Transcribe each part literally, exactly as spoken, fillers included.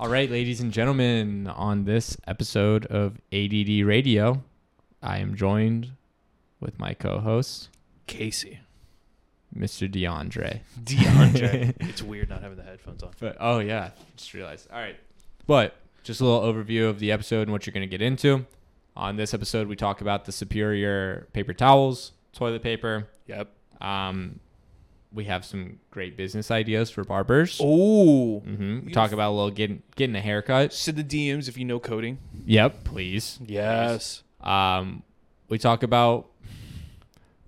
All right, ladies and gentlemen, on this episode of A D D Radio, I am joined with my co-host, Casey, Mister DeAndre. DeAndre. It's weird not having the headphones on. But, oh, yeah. Just realized. All right. But just a little overview of the episode and what you're going to get into. On this episode, we talk about the superior paper towels, toilet paper. Yep. Um, we have some great business ideas for barbers. Oh. Mm-hmm. We talk about a little getting getting a haircut. Send the D Ms if you know coding. Yep, please. Yes. Please. Um, we talk about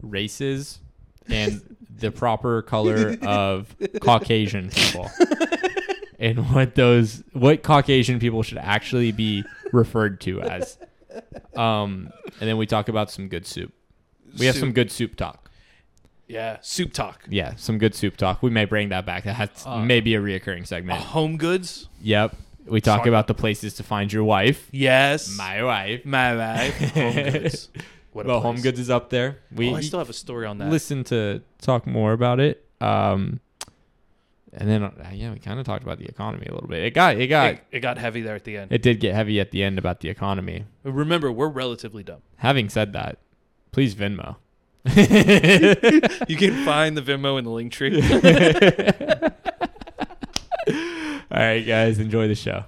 races and the proper color of Caucasian people and what those what Caucasian people should actually be referred to as. Um, and then we talk about some good soup. We have soup. some good soup talk. Yeah, soup talk. Yeah, some good soup talk. We may bring that back. That has uh, may be a reoccurring segment. Uh, Home Goods. Yep. We talk Sorry. about the places to find your wife. Yes. My wife. My wife. Home Goods. What well, place. Home Goods is up there. We oh, I still have a story on that. Listen to talk more about it. Um, and then, uh, yeah, we kind of talked about the economy a little bit. It got it got, it, it got heavy there at the end. It did get heavy at the end about the economy. Remember, we're relatively dumb. Having said that, please Venmo. You can find the Venmo in the link tree. All right, guys, enjoy the show.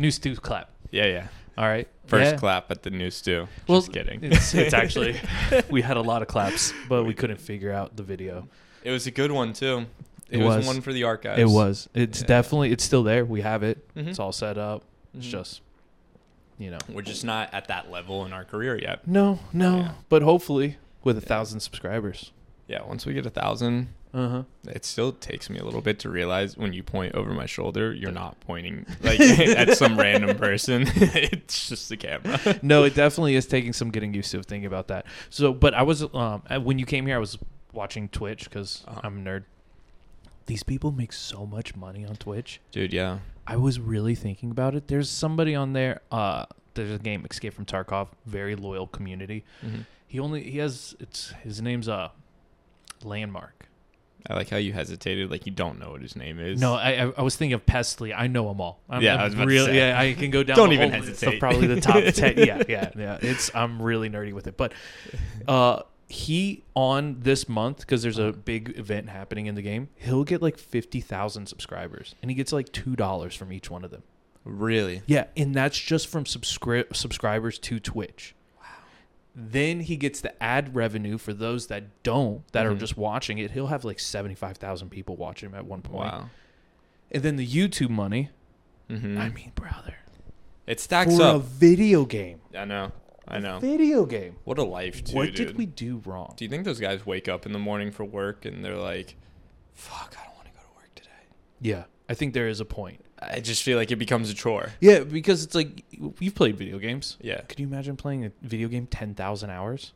New stew clap. Yeah, yeah. All right. First yeah. clap at the new stew. Well, just kidding. It's, it's actually, we had a lot of claps, but we couldn't figure out the video. It was a good one, too. It, it was. was one for the archives. It was. It's yeah. definitely, it's still there. We have it. Mm-hmm. It's all set up. It's mm-hmm. just, you know. We're just not at that level in our career yet. No, no. Yeah. But hopefully with a yeah. thousand subscribers. Yeah, once we get a thousand. Uh-huh. It still takes me a little bit to realize when you point over my shoulder, you're not pointing like at some random person. It's just the camera. No, it definitely is taking some getting used to thinking about that. So, but I was um when you came here, I was watching Twitch because uh-huh. I'm a nerd. These people make so much money on Twitch, dude. Yeah, I was really thinking about it. There's somebody on there. Uh, there's a game Escape from Tarkov. Very loyal community. Mm-hmm. He only he has it's his name's uh Landmark. I like how you hesitated, like you don't know what his name is. No, I I, I was thinking of Pestley. I know them all. I'm, yeah, I'm I was about really, to say. Yeah, I can go down. Don't the even hesitate. List of probably the top ten. Yeah, yeah, yeah. It's I'm really nerdy with it, but uh, he on this month because there's a big event happening in the game. He'll get like fifty thousand subscribers, and he gets like two dollars from each one of them. Really? Yeah, and that's just from subscri- subscribers to Twitch. Then he gets the ad revenue for those that don't, that mm-hmm. are just watching it. He'll have like seventy-five thousand people watching him at one point. Wow. And then the YouTube money. Mm-hmm. I mean, brother. It stacks for up. For a video game. I know. I know. A video game. What a life, too, What dude. did we do wrong? Do you think those guys wake up in the morning for work and they're like, fuck, I don't want to go to work today? Yeah. I think there is a point. I just feel like it becomes a chore. Yeah, because it's like you've played video games. Yeah. Could you imagine playing a video game ten thousand hours?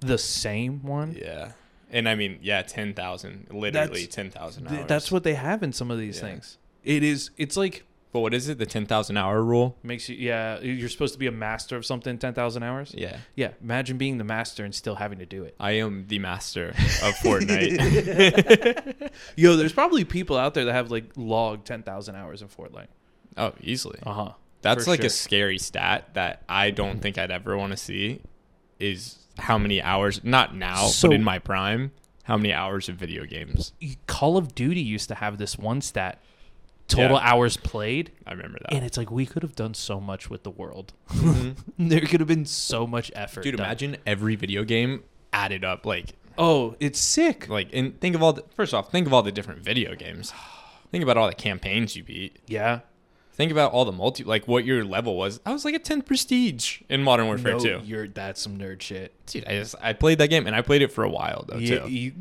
The same one? Yeah. And I mean, yeah, ten thousand. Literally ten thousand hours. Th- that's what they have in some of these yeah. things. It is, it's like. But what is it? The ten thousand hour rule? Makes you, yeah. You're supposed to be a master of something ten thousand hours? Yeah. Yeah. Imagine being the master and still having to do it. I am the master of Fortnite. Yo, there's probably people out there that have like logged ten thousand hours in Fortnite. Oh, easily. Uh-huh. That's For like sure. a scary stat that I don't think I'd ever want to see is how many hours, not now, so, but in my prime, how many hours of video games. Call of Duty used to have this one stat. total yeah. hours played. I remember that. And it's like, we could have done so much with the world. Mm-hmm. There could have been so much effort. Dude, done. Imagine every video game added up. Like, oh, it's sick. Like, and think of all the, first off, think of all the different video games. Think about all the campaigns you beat. Yeah. Think about all the multi, like what your level was. I was like a tenth prestige in Modern Warfare no, two. You're that's some nerd shit, dude. I just I played that game and I played it for a while though yeah, too. You,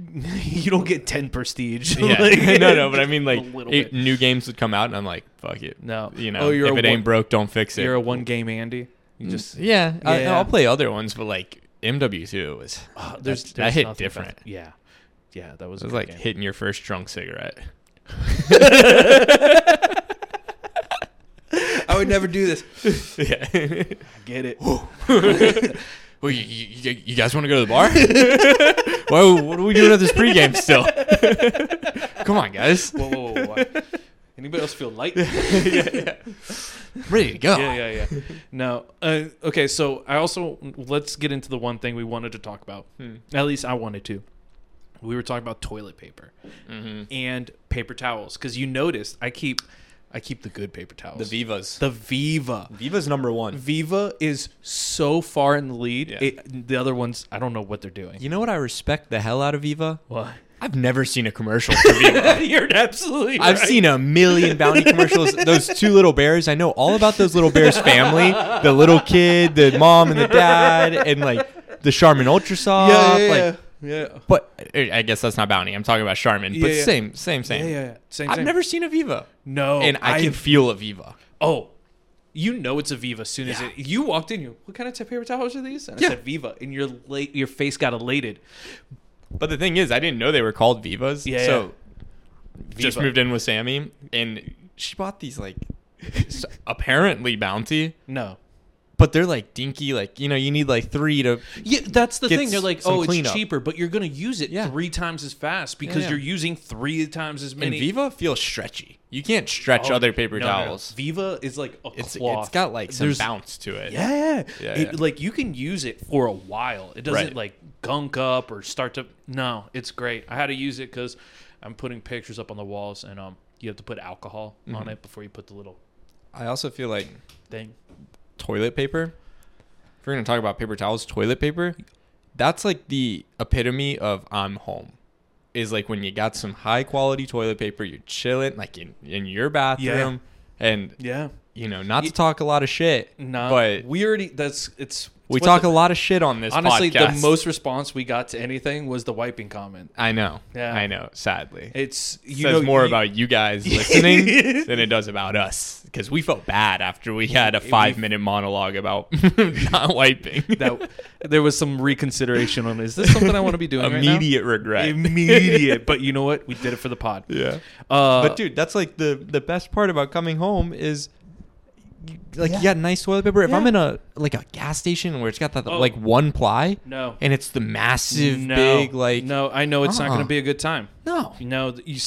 you don't get ten prestige. Yeah. Like, no, no, but I mean like it, new games would come out and I'm like, fuck it. No, you know, oh, you're if it one, ain't broke, don't fix it. You're a one game Andy. You just yeah. yeah. I, I'll play other ones, but like M W two was oh, there's, there's that hit different. That, yeah, yeah, that was, it was like game. Hitting your first drunk cigarette. I would never do this. Yeah. I get it. Well, you, you, you guys want to go to the bar? Why, what are we doing at this pregame still? Come on, guys. Whoa, whoa, whoa. whoa. Anybody else feel light? yeah, yeah. Ready to go. Yeah, yeah, yeah. No. Uh, okay, so I also, let's get into the one thing we wanted to talk about. Hmm. At least I wanted to. We were talking about toilet paper mm-hmm. and paper towels. Because you noticed I keep... I keep the good paper towels. The Vivas. The Viva. Viva's number one. Viva is so far in the lead. Yeah. It, the other ones, I don't know what they're doing. You know what I respect the hell out of Viva? What? I've never seen a commercial for Viva. You're absolutely I've right. seen a million Bounty commercials. Those two little bears. I know all about those little bears' family. The little kid, the mom and the dad, and like the Charmin Ultra Soft. Yeah, yeah, yeah. Like, yeah, but I guess that's not Bounty. I'm talking about Charmin. Yeah, but yeah. same, same, same. Yeah, yeah, yeah. Same, I've same. never seen a Viva. No, and I, I can feel a Viva. Oh, you know it's a Viva as soon yeah. as it. You walked in. You, what kind of paper towels are these? And yeah. I said Viva, and your late, your face got elated. But the thing is, I didn't know they were called Vivas. Yeah. So, yeah. just Viva. Moved in with Sammy, and she bought these like apparently Bounty. No. But they're like dinky, like, you know, you need like three to. Yeah, that's the thing. They're like, oh, it's cheaper, but you're going to use it yeah. three times as fast because yeah, yeah. you're using three times as many. And Viva feels stretchy. You can't stretch oh, other paper no, towels. No. Viva is like a it's, cloth. It's got like some There's, bounce to it. Yeah. yeah, it, yeah. Like you can use it for a while. It doesn't right. like gunk up or start to. No, it's great. I had to use it because I'm putting pictures up on the walls and um, you have to put alcohol mm-hmm. on it before you put the little. I also feel like. Thing. Toilet paper, if we're going to talk about paper towels, toilet paper, that's like the epitome of I'm home, is like when you got some high quality toilet paper, you're chilling like in, in your bathroom yeah. and yeah you know not to talk a lot of shit no nah, but we already that's it's we talk the, a lot of shit on this honestly podcast. The most response we got to anything was the wiping comment. I know yeah I know sadly it's you it says know, more you, about you guys listening than it does about us because we felt bad after we had a five minute monologue about not wiping. That there was some reconsideration on is this something I want to be doing immediate right now? regret immediate but you know what, we did it for the pod. Yeah uh, but dude, that's like the the best part about coming home is like yeah. you got nice toilet paper. If yeah. I'm in a like a gas station where it's got that oh. like one ply, no, and it's the massive no. big like no, I know it's uh-uh. not going to be a good time. No, you know, you,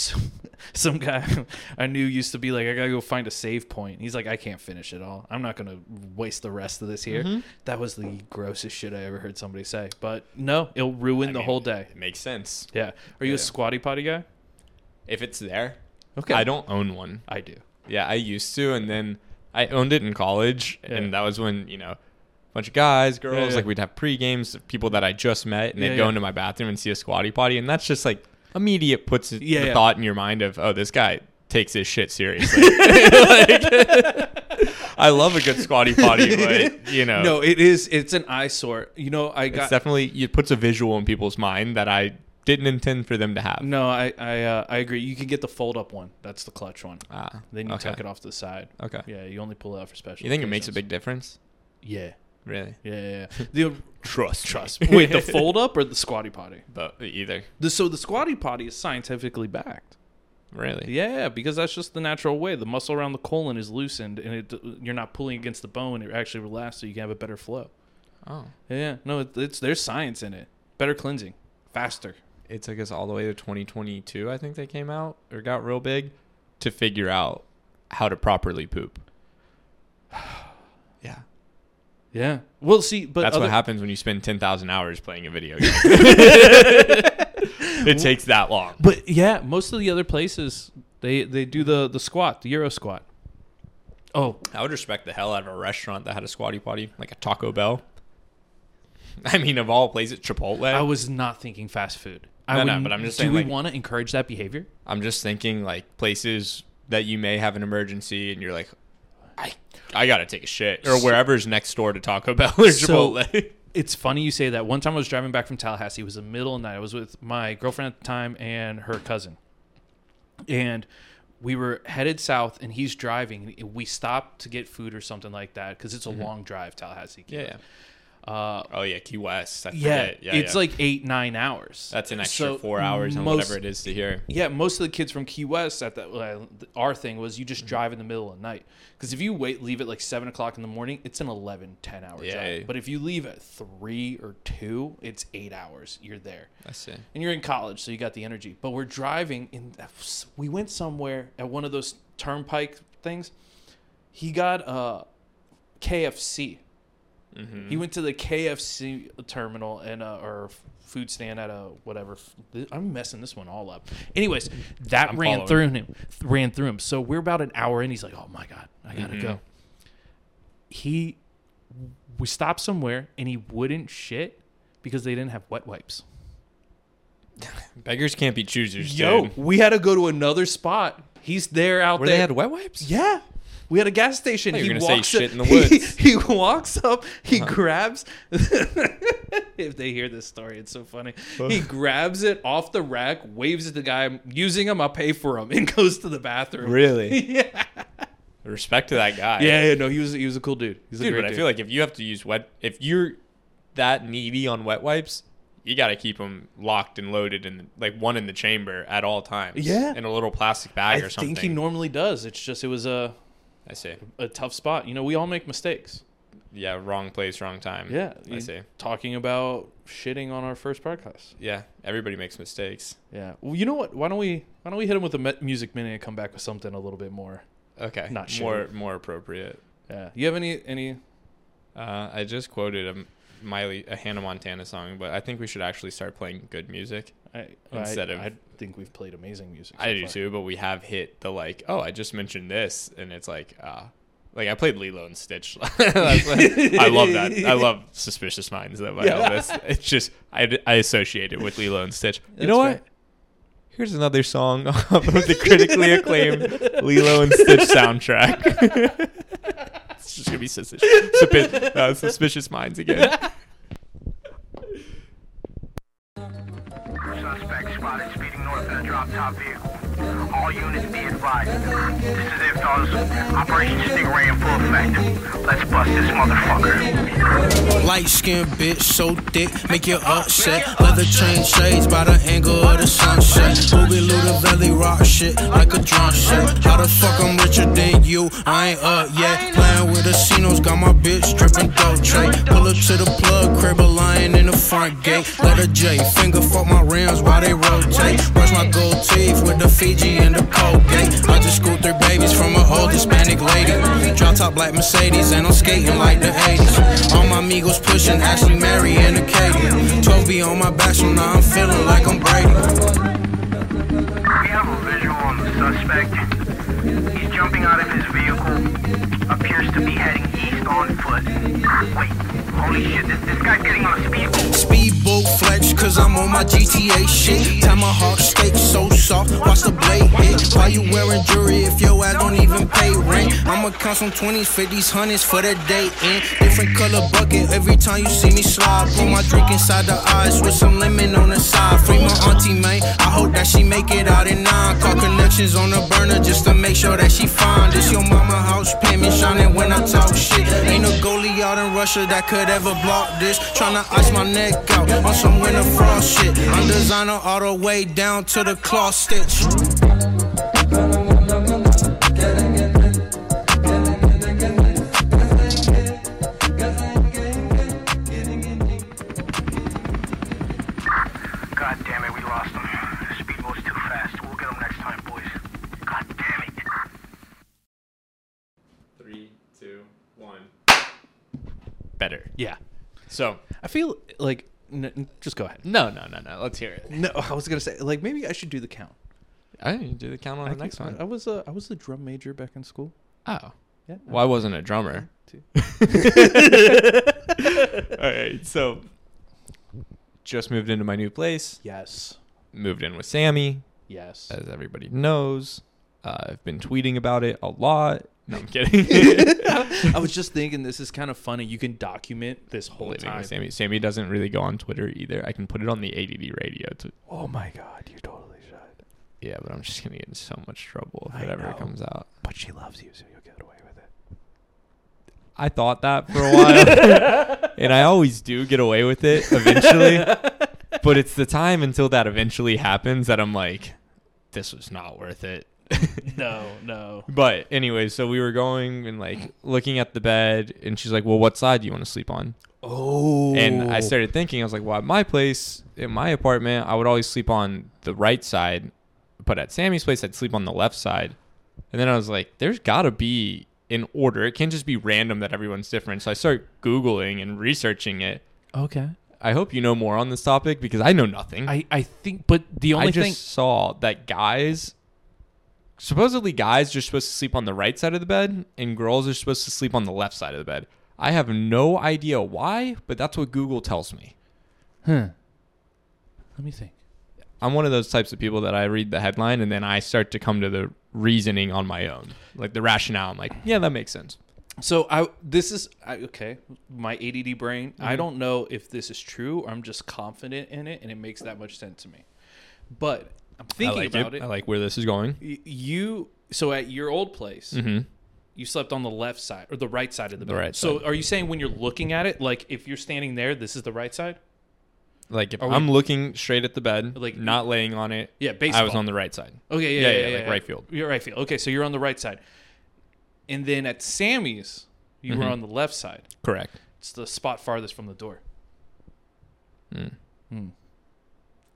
some guy I knew used to be like, I gotta go find a save point. He's like, I can't finish it all. I'm not going to waste the rest of this here. Mm-hmm. That was the grossest shit I ever heard somebody say. But no, it'll ruin I the mean, whole day. It makes sense. Yeah. Are you yeah. a squatty potty guy? If it's there, okay. I don't own one. I do. Yeah, I used to, and then. I owned it in college, yeah. and that was when, you know, a bunch of guys, girls, yeah, yeah. like we'd have pre-games of people that I just met, and yeah, they'd yeah. go into my bathroom and see a squatty potty, and that's just like immediate puts yeah, the yeah. thought in your mind of, oh, this guy takes his shit seriously. Like, I love a good squatty potty, but, you know. No, it is, it's an eyesore. You know, I got... It's definitely, it puts a visual in people's mind that I... didn't intend for them to have. No, I I, uh, I agree. You can get the fold-up one. That's the clutch one. Ah, then you okay. tuck it off to the side. Okay. Yeah, you only pull it out for special. You think occasions. It makes a big difference? Yeah. Really? Yeah, yeah, yeah. The, trust Trust me. Wait, the fold-up or the squatty potty? But either. The, so the squatty potty is scientifically backed. Really? Yeah, because that's just the natural way. The muscle around the colon is loosened, and it you're not pulling against the bone. It actually relaxes, so you can have a better flow. Oh. Yeah. No, it, it's there's science in it. Better cleansing. Faster. It took us all the way to twenty twenty-two, I think they came out or got real big, to figure out how to properly poop. Yeah. Yeah. Well, see, but that's other- what happens when you spend ten thousand hours playing a video game. It takes that long. But yeah, most of the other places, They they do the, the squat, the Euro squat. Oh, I would respect the hell out of a restaurant that had a squatty potty, like a Taco Bell. I mean, of all places, Chipotle. I was not thinking fast food. I no, no, but I'm just do saying. Do we like, want to encourage that behavior? I'm just thinking like places that you may have an emergency and you're like, I I got to take a shit. Or so, wherever's next door to Taco Bell or Chipotle. So it's funny you say that. One time I was driving back from Tallahassee. It was the middle of the night. I was with my girlfriend at the time and her cousin. And we were headed south and he's driving. We stopped to get food or something like that because it's a mm-hmm. long drive, Tallahassee. Yeah, yeah. Uh, oh, yeah, Key West. I forget. Yeah, yeah, it's yeah. like eight, nine hours. That's an extra so four hours and whatever it is to hear. Yeah, most of the kids from Key West, at that, uh, our thing was you just drive in the middle of the night. Because if you wait, leave at like seven o'clock in the morning, it's an eleven, ten-hour yeah, drive. Yeah. But if you leave at three or two, it's eight hours. You're there. I see. And you're in college, so you got the energy. But we're driving. in. We went somewhere at one of those turnpike things. He got uh, K F C. Mm-hmm. He went to the K F C terminal and uh, or food stand at a whatever. I'm messing this one all up. Anyways, that I'm ran following. through him. Ran through him. So we're about an hour in. He's like, "Oh my god, I gotta mm-hmm. go." He, we stopped somewhere and he wouldn't shit because they didn't have wet wipes. Beggars can't be choosers. Yo, dude. We had to go to another spot. He's there out Where there. They had wet wipes? Yeah. We had a gas station. He walks say shit up, in the woods. He, he walks up. He huh. grabs. If they hear this story, it's so funny. Ugh. He grabs it off the rack, waves at the guy. I'm using him. I'll pay for him, and goes to the bathroom. Really? Yeah. Respect to that guy. Yeah, yeah. No, he was he was a cool dude. He's dude, a great but dude. I feel like if you have to use wet, if you're that needy on wet wipes, you got to keep them locked and loaded and like one in the chamber at all times. Yeah. In a little plastic bag I or something. I think he normally does. It's just it was a. I see. A tough spot. You know, we all make mistakes. Yeah, wrong place, wrong time. Yeah. I see. Talking about shitting on our first podcast. Yeah, everybody makes mistakes. Yeah. Well, you know what? Why don't we why don't we hit them with a music minute and come back with something a little bit more. Okay. Not shitty. More more appropriate. Yeah. You have any any uh, I just quoted a Miley a Hannah Montana song, but I think we should actually start playing good music. I, instead I, of I think we've played amazing music. So I do far. too, but we have hit the like, oh, I just mentioned this, and it's like, uh, like I played Lilo and Stitch. I love that. I love Suspicious Minds though. Yeah. It's just I, I associate it with Lilo and Stitch. That's you know right. what? Here's another song off of the critically acclaimed Lilo and Stitch soundtrack. It's just gonna be suspicious, uh, Suspicious Minds again. Suspect spotted speeding north in a drop-top vehicle. All units be advised. This is it, fellas. Operation Stingray in full effect. Let's bust this motherfucker. Light-skinned bitch, so thick, make you upset. Leather chain shades by the angle of the sunset. Booby Luda Valley rock shit like a drum set. How the fuck I'm richer than you? I ain't up yet. Playing with the Cinos, got my bitch dripping Dolce. Pull up to the plug, crib a lion in the front gate. Letter J, finger fuck my rims while they rotate. Brush my gold teeth with the Fiji and the Colgate. I just scooped three babies from an old Hispanic lady. Drop top black Mercedes and I'm skating like the eighties. All my amigos pushing, actually Mary and a Katie. twelve B on my back, so now I'm feeling like I'm Brady. We have a visual on the suspect. He's jumping out of his vehicle. Appears to be heading east on foot. Wait. Holy shit, this, this guy's getting on a speedboat. Speedboat flex, cause I'm on my G T A shit. Time my heart steak so soft, watch the blade hit. Why you wearing jewelry if your ass don't even pay rent? I'ma count some twenties, fifties, hundreds for the day in. Different color bucket every time you see me slide. Put my drink inside the eyes with some lemon on the side. Free my auntie, man, I hope that she make it out in nine. Call connections on the burner just to make sure that she fine. This your mama house, payment shining when I talk shit. Ain't no goalie out in Russia that could ever block this. Tryna ice my neck out on some winter frost shit. I'm designer all the way down to the claw stitch. God damn it, we lost him. The speedboat's too fast. We'll get him next time, boys. God damn it. Three, two, one. Better. Yeah. So I feel like n- just go ahead. No, no, no, no. Let's hear it. No, I was going to say, like, maybe I should do the count. I didn't do the count on I the next one. I was a I was a drum major back in school. Oh. Yeah. Well, I wasn't a drummer. All right. So just moved into my new place. Yes. Moved in with Sammy. Yes. As everybody knows, uh, I've been tweeting about it a lot. No, I'm kidding. I was just thinking this is kind of funny. You can document this whole Living time. With Sammy. Sammy doesn't really go on Twitter either. I can put it on the A D D radio. To- oh, my God. You totally should. Yeah, but I'm just going to get in so much trouble if I it ever know. comes out. But she loves you, so you'll get away with it. I thought that for a while. And I always do get away with it eventually. But it's the time until that eventually happens that I'm like, this was not worth it. no no but anyway, so we were going and like looking at the bed, and she's like, well, what side do you want to sleep on? Oh. And I started thinking, I was like, well, at my place, in my apartment, I would always sleep on the right side, but at Sammy's place I'd sleep on the left side. And then I was like, there's gotta be an order. It can't just be random that everyone's different. So I start Googling and researching it. Okay, I hope you know more on this topic, because I know nothing. I, I think but the only I thing I just saw that guys supposedly guys are supposed to sleep on the right side of the bed, and girls are supposed to sleep on the left side of the bed. I have no idea why, but that's what Google tells me. Huh. Let me think. I'm one of those types of people that I read the headline, and then I start to come to the reasoning on my own. Like the rationale. I'm like, yeah, that makes sense. So I this is, I, okay, my A D D brain. Mm-hmm. I don't know if this is true, or I'm just confident in it, and it makes that much sense to me. But I'm thinking like about it. it. I like where this is going. You so at your old place, mm-hmm. you slept on the left side or the right side of the, the bed. Right so side. Are you saying when you're looking at it, like if you're standing there, this is the right side? Like if are I'm we, looking straight at the bed, like not laying on it. Yeah, baseball. I was on the right side. Okay, yeah, yeah, yeah, yeah, yeah, yeah like yeah. right field. You're right field. Okay, so you're on the right side, and then at Sammy's, you mm-hmm. were on the left side. Correct. It's the spot farthest from the door. Hmm. Hmm.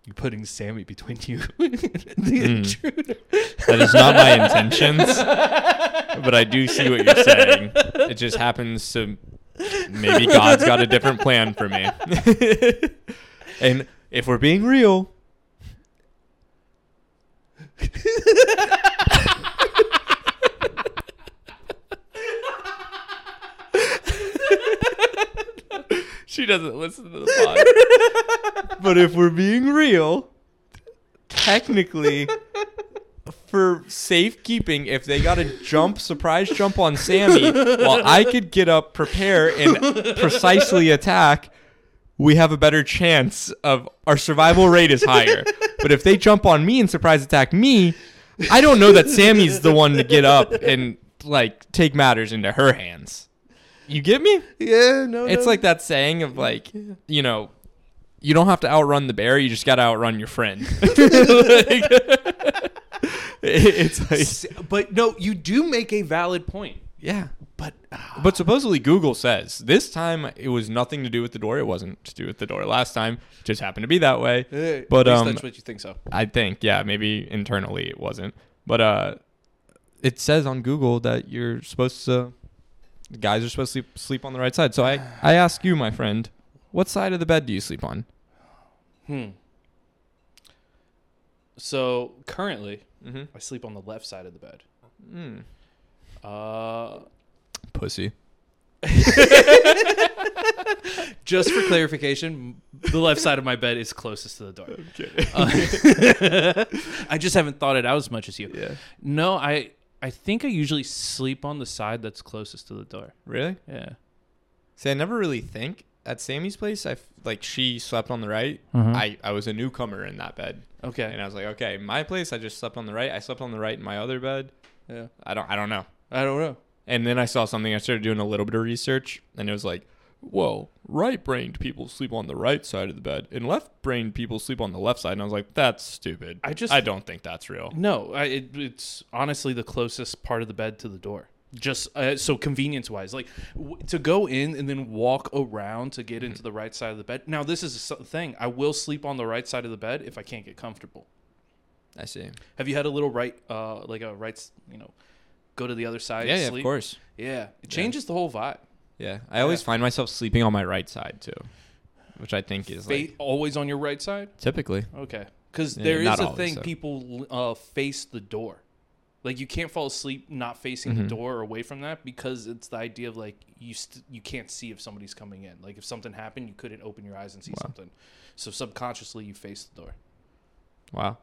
You're putting Sammy between you and the intruder. Mm. That is not my intentions, but I do see what you're saying. It just happens to maybe God's got a different plan for me. And if we're being real, she doesn't listen to the pod. But if we're being real, technically, for safekeeping, if they got a jump, surprise jump on Sammy, while I could get up, prepare, and precisely attack, we have a better chance of our survival rate is higher. But if they jump on me and surprise attack me, I don't know that Sammy's the one to get up and like take matters into her hands. You get me? Yeah, no. It's no. like that saying of like, yeah. you know, you don't have to outrun the bear. You just got to outrun your friend. like, it, it's like, but no, you do make a valid point. Yeah. But uh, but supposedly Google says this time it was nothing to do with the door. It wasn't to do with the door last time. It just happened to be that way. Uh, but um, that's what you think so. I think. Yeah. Maybe internally it wasn't. But uh, it says on Google that you're supposed to guys are supposed to sleep, sleep on the right side. So I, I ask you, my friend. What side of the bed do you sleep on? Hmm. So currently, mm-hmm. I sleep on the left side of the bed. Hmm. Uh, Pussy. Just for clarification, the left side of my bed is closest to the door. Okay. Uh, I just haven't thought it out as much as you. Yeah. No, I I think I usually sleep on the side that's closest to the door. Really? Yeah. See, I never really think. At Sammy's place, I like she slept on the right. Mm-hmm. I, I was a newcomer in that bed. Okay, and I was like, okay, my place, I just slept on the right. I slept on the right in my other bed. Yeah, I don't I don't know. I don't know. And then I saw something. I started doing a little bit of research, and it was like, whoa, right-brained people sleep on the right side of the bed, and left-brained people sleep on the left side. And I was like, that's stupid. I just I don't think that's real. No, I, it, it's honestly the closest part of the bed to the door. Just uh, so convenience wise, like w- to go in and then walk around to get into the right side of the bed. Now, this is a thing. I will sleep on the right side of the bed if I can't get comfortable. I see. Have you had a little right, uh, like a right, you know, go to the other side? Yeah, sleep? Yeah, of course. Yeah. It changes yeah. the whole vibe. Yeah. I yeah. always find myself sleeping on my right side too, which I think is Fate like always on your right side. Typically. Okay. Because yeah, there is a always, thing so. people uh, face the door. Like, you can't fall asleep not facing mm-hmm. the door or away from that, because it's the idea of, like, you st- you can't see if somebody's coming in. Like, if something happened, you couldn't open your eyes and see wow. something. So, subconsciously, you face the door. Wow.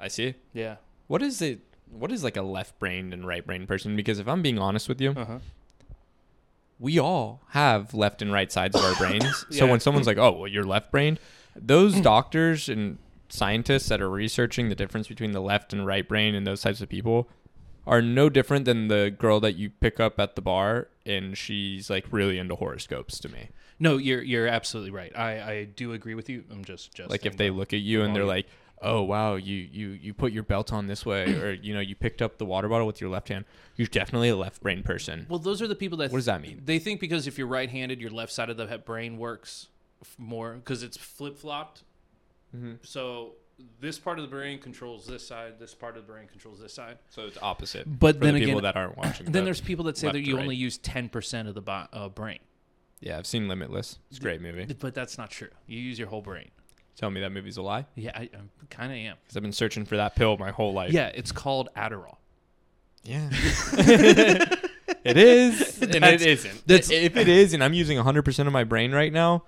I see. Yeah. What is it? What is, like, a left-brained and right-brained person? Because if I'm being honest with you, uh-huh. we all have left and right sides of our brains. Yeah. So, when someone's like, oh, well, you're left-brained, those doctors and scientists that are researching the difference between the left and right brain and those types of people are no different than the girl that you pick up at the bar and she's like really into horoscopes to me. No, you're you're absolutely right. I, I do agree with you. I'm just just like if they look at you and they're like, oh wow, you you you put your belt on this way, or you know, you picked up the water bottle with your left hand, you're definitely a left brain person. Well, those are the people that th- what does that mean? They think because if you're right handed, your left side of the brain works more because it's flip flopped. Mm-hmm. So this part of the brain controls this side. This part of the brain controls this side. So it's opposite. But for then the people again, that aren't watching. Then there's people that say that you right. only use ten percent of the bo- uh, brain. Yeah, I've seen Limitless. It's a great movie. But that's not true. You use your whole brain. Tell me that movie's a lie? Yeah, I, I kind of am. Because I've been searching for that pill my whole life. Yeah, it's called Adderall. Yeah. It is, and that's, it isn't. That's, if it is, and I'm using one hundred percent of my brain right now,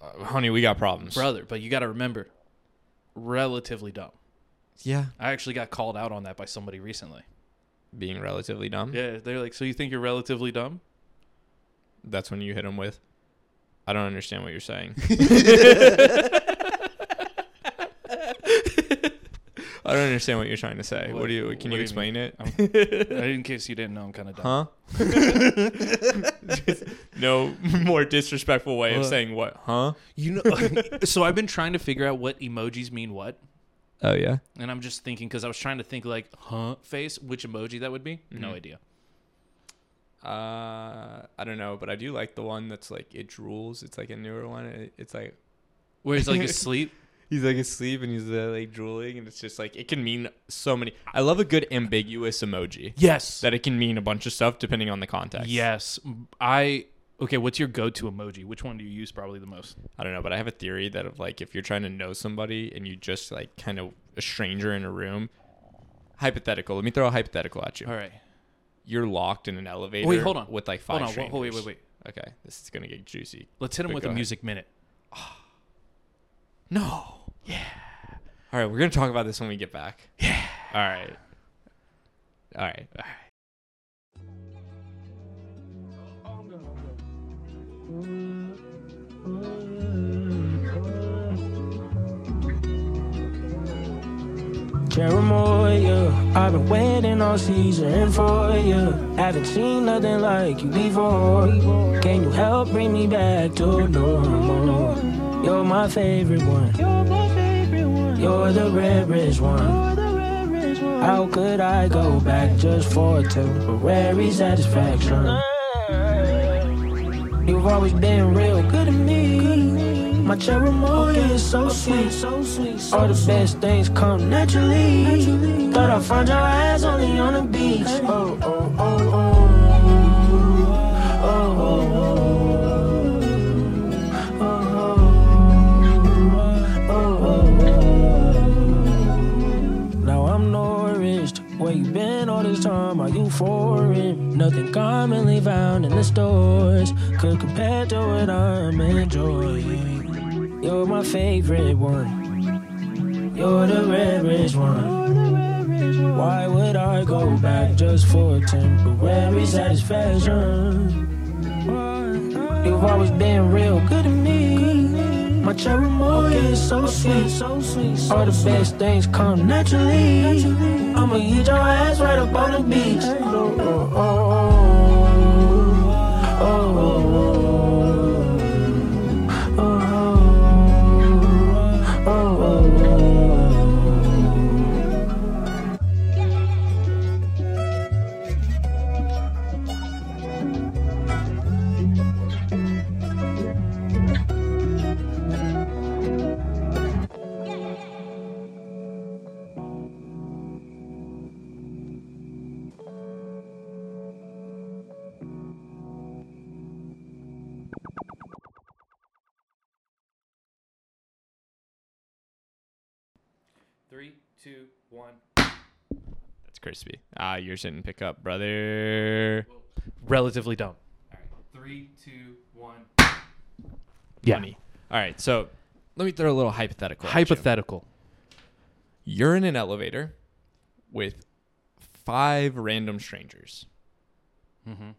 Uh, honey, we got problems. Brother, but you got to remember, relatively dumb. Yeah. I actually got called out on that by somebody recently. Being relatively dumb? Yeah, they're like, so you think you're relatively dumb? That's when you hit them with, I don't understand what you're saying. I don't understand what you're trying to say. What, what do you? Can you explain it? In case you didn't know, I'm kind of dumb. Huh? No more disrespectful way uh, of saying what? Huh? You know. So I've been trying to figure out what emojis mean what. Oh yeah. And I'm just thinking because I was trying to think like huh face, which emoji that would be. Mm-hmm. No idea. Uh, I don't know, but I do like the one that's like it drools. It's like a newer one. It, it's like where it's like asleep. He's like asleep and he's uh, like drooling, and it's just like it can mean so many. I love a good ambiguous emoji. Yes, that it can mean a bunch of stuff depending on the context. Yes, I okay. What's your go-to emoji? Which one do you use probably the most? I don't know, but I have a theory that of like if you're trying to know somebody and you just like kind of a stranger in a room. Hypothetical. Let me throw a hypothetical at you. All right, you're locked in an elevator. Wait, hold on. With like five. Hold on. Strangers. Wait, wait, wait, wait. Okay, this is gonna get juicy. Let's hit him but with a ahead. Music minute. Oh. No. Yeah. All right, we're going to talk about this when we get back. Yeah. All right. All right. All right. Caramoya, I've been waiting all season for you. Haven't seen nothing like you before. Can you help bring me back to normal? You're my favorite one. You're my favorite one. You're the rarest one. You're the rarest one. How could I go back just for temporary satisfaction? You've always been real good to me. Good to me. My cherimoya okay, is so sweet. So sweet so all the best sweet. Things come naturally. naturally. Thought I'd find your eyes only on the beach. Hey. Oh, oh, oh, oh. Where you been all this time? Are you foreign? Nothing commonly found in the stores could compare to what I'm enjoying. You're my favorite one. You're the rarest one. Why would I go back just for temporary satisfaction? You've always been real good to me. My cherimoya okay, is so sweet, so sweet. So all the sweet. Best things come naturally. naturally. I'ma eat your ass right up on the beach. Hey. Oh, oh, oh, oh, oh, oh, oh, oh, oh, oh, oh. Three, two, one. That's crispy. Ah, yours didn't pick up, brother. Relatively dumb. All right. Three, two, one. Yeah. Money. All right. So let me throw a little hypothetical. Hypothetical. You. You're in an elevator with five random strangers. Mm-hmm.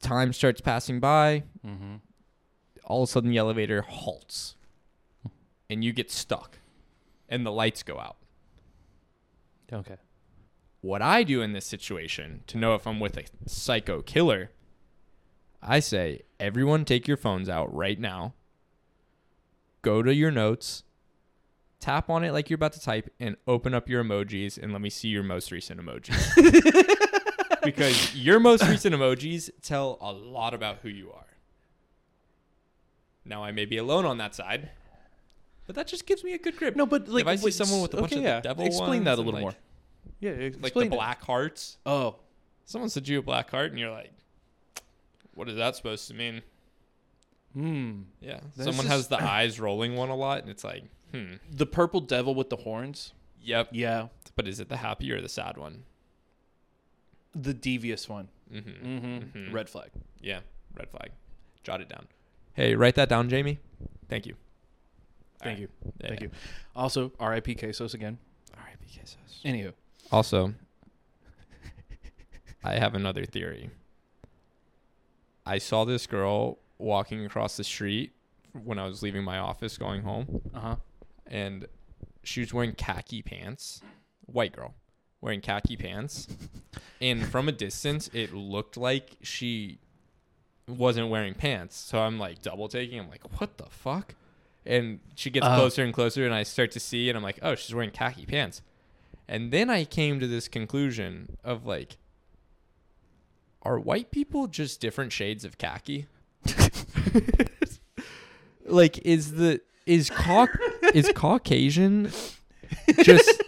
Time starts passing by. Mm-hmm. All of a sudden, the elevator halts. And you get stuck. And the lights go out. Okay. What I do in this situation, to know if I'm with a psycho killer, I say, everyone take your phones out right now. Go to your notes. Tap on it like you're about to type. And open up your emojis. And let me see your most recent emojis. Because your most recent emojis tell a lot about who you are. Now, I may be alone on that side, but that just gives me a good grip. No, but like, if I see wait, someone with a bunch okay, of yeah. the devil explain ones, that a little like, more. Yeah, explain like the it. black hearts. Oh, someone said you a black heart, and you're like, what is that supposed to mean? Hmm. Yeah. This someone is... has the eyes rolling one a lot, and it's like, hmm. The purple devil with the horns. Yep. Yeah. But is it the happy or the sad one? The devious one. Mm-hmm. Mm-hmm. Mm-hmm. Red flag. Yeah. Red flag. Jot it down. Hey, write that down, Jamie. Thank you. Thank you. Yeah. Thank you. Also, R I P Quesos again. R I P Quesos. Anywho. Also, I have another theory. I saw this girl walking across the street when I was leaving my office going home. Uh-huh. And she was wearing khaki pants. White girl. Wearing khaki pants. And from a distance, it looked like she wasn't wearing pants. So I'm like double taking. I'm like, what the fuck? And she gets uh, closer and closer, and I start to see, and I'm like, oh, she's wearing khaki pants. And then I came to this conclusion of, like, are white people just different shades of khaki? Like, is the is ca- is Caucasian just,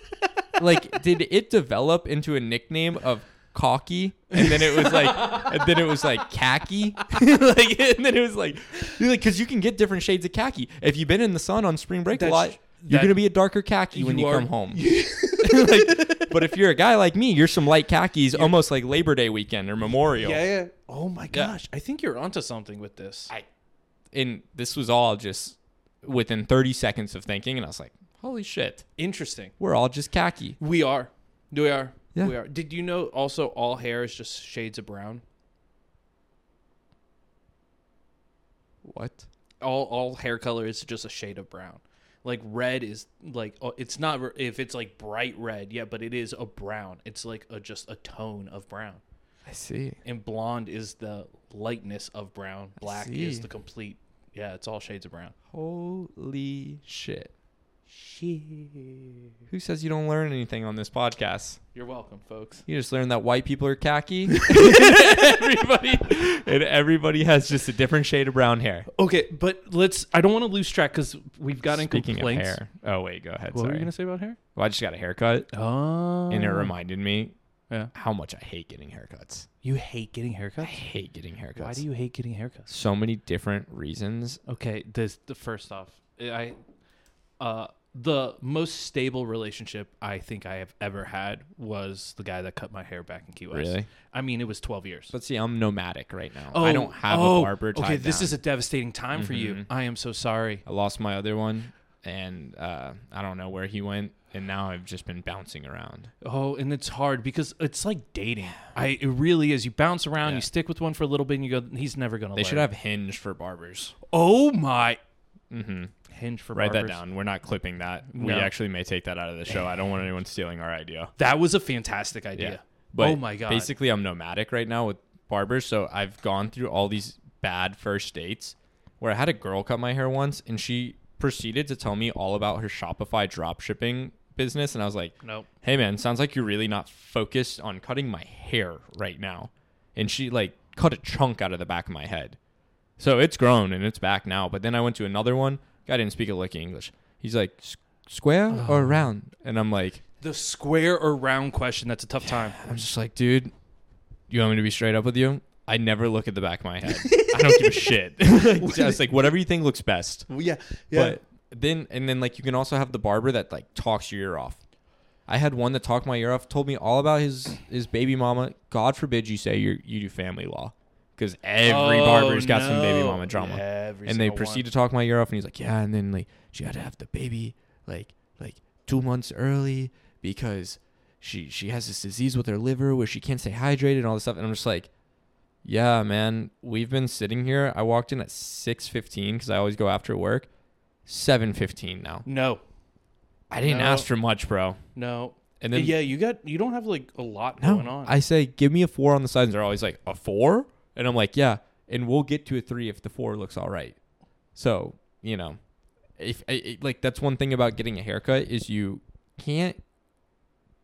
like, did it develop into a nickname of cocky, and then it was like and then it was like khaki? Like, and then it was like, because you can get different shades of khaki if you've been in the sun on spring break. That's, a lot you're gonna be a darker khaki you when you are, come home. Like, but if you're a guy like me, you're some light khakis. Yeah. Almost like Labor Day weekend or Memorial. Yeah, yeah. Oh my gosh. Yeah. I think you're onto something with this. I and this was all just within thirty seconds of thinking, and I was like, holy shit, interesting. We're all just khaki. We are. We are. Yeah. We are. Did you know also all hair is just shades of brown? What? All all hair color is just a shade of brown. Like red is like, it's not, if it's like bright red, yeah, but it is a brown. It's like a just a tone of brown. I see. And blonde is the lightness of brown. Black is the complete, yeah, it's all shades of brown. Holy shit. Shit. Who says you don't learn anything on this podcast? You're welcome, folks. You just learned that white people are khaki. everybody, and everybody has just a different shade of brown hair. Okay, but let's... I don't want to lose track because we've gotten Speaking complaints. Speaking of hair. Oh, wait, go ahead. What Sorry. were you going to say about hair? Well, I just got a haircut. Oh. And it reminded me yeah. how much I hate getting haircuts. You hate getting haircuts? I hate getting haircuts. Why do you hate getting haircuts? So many different reasons. Okay, this the first off, I... Uh, the most stable relationship I think I have ever had was the guy that cut my hair back in Key West. Really? I mean, it was twelve years. But see, I'm nomadic right now. Oh, I don't have oh, a barber tied Okay, this down. Is a devastating time mm-hmm. for you. I am so sorry. I lost my other one, and uh, I don't know where he went, and now I've just been bouncing around. Oh, and it's hard because it's like dating. I It really is. You bounce around, yeah. you stick with one for a little bit, and you go, he's never going to learn. They should have Hinge for barbers. Oh, my... Mm-hmm. Hinge for Write barbers. That down. We're not clipping that. No. We actually may take that out of the show. I don't want anyone stealing our idea. That was a fantastic idea. Yeah. But oh my god. Basically, I'm nomadic right now with barbers, so I've gone through all these bad first dates where I had a girl cut my hair once, and she proceeded to tell me all about her Shopify dropshipping business, and I was like, nope. Hey man, sounds like you're really not focused on cutting my hair right now. And she like cut a chunk out of the back of my head. So it's grown and it's back now. But then I went to another one. Guy didn't speak a lick of English. He's like, square oh. or round? And I'm like... The square or round question, that's a tough yeah. time. I'm just like, dude, you want me to be straight up with you? I never look at the back of my head. I don't give a shit. Just like, whatever you think looks best. Well, yeah. yeah. But then and then like you can also have the barber that like talks your ear off. I had one that talked my ear off, told me all about his his baby mama. God forbid you say you you do family law, because every oh, barber's got no. some baby mama drama. Every and they proceed one. to talk my ear off, and he's like, yeah, and then like she had to have the baby like like two months early because she she has this disease with her liver where she can't stay hydrated and all this stuff. And I'm just like, yeah, man, we've been sitting here. I walked in at six fifteen because I always go after work. seven fifteen now. No. I didn't no. ask for much, bro. No. And then yeah, you got you don't have like a lot no, going on. I say, give me a four on the sides. They're always like, a four? And I'm like, yeah. And we'll get to a three if the four looks all right. So, you know, if it, like that's one thing about getting a haircut is you can't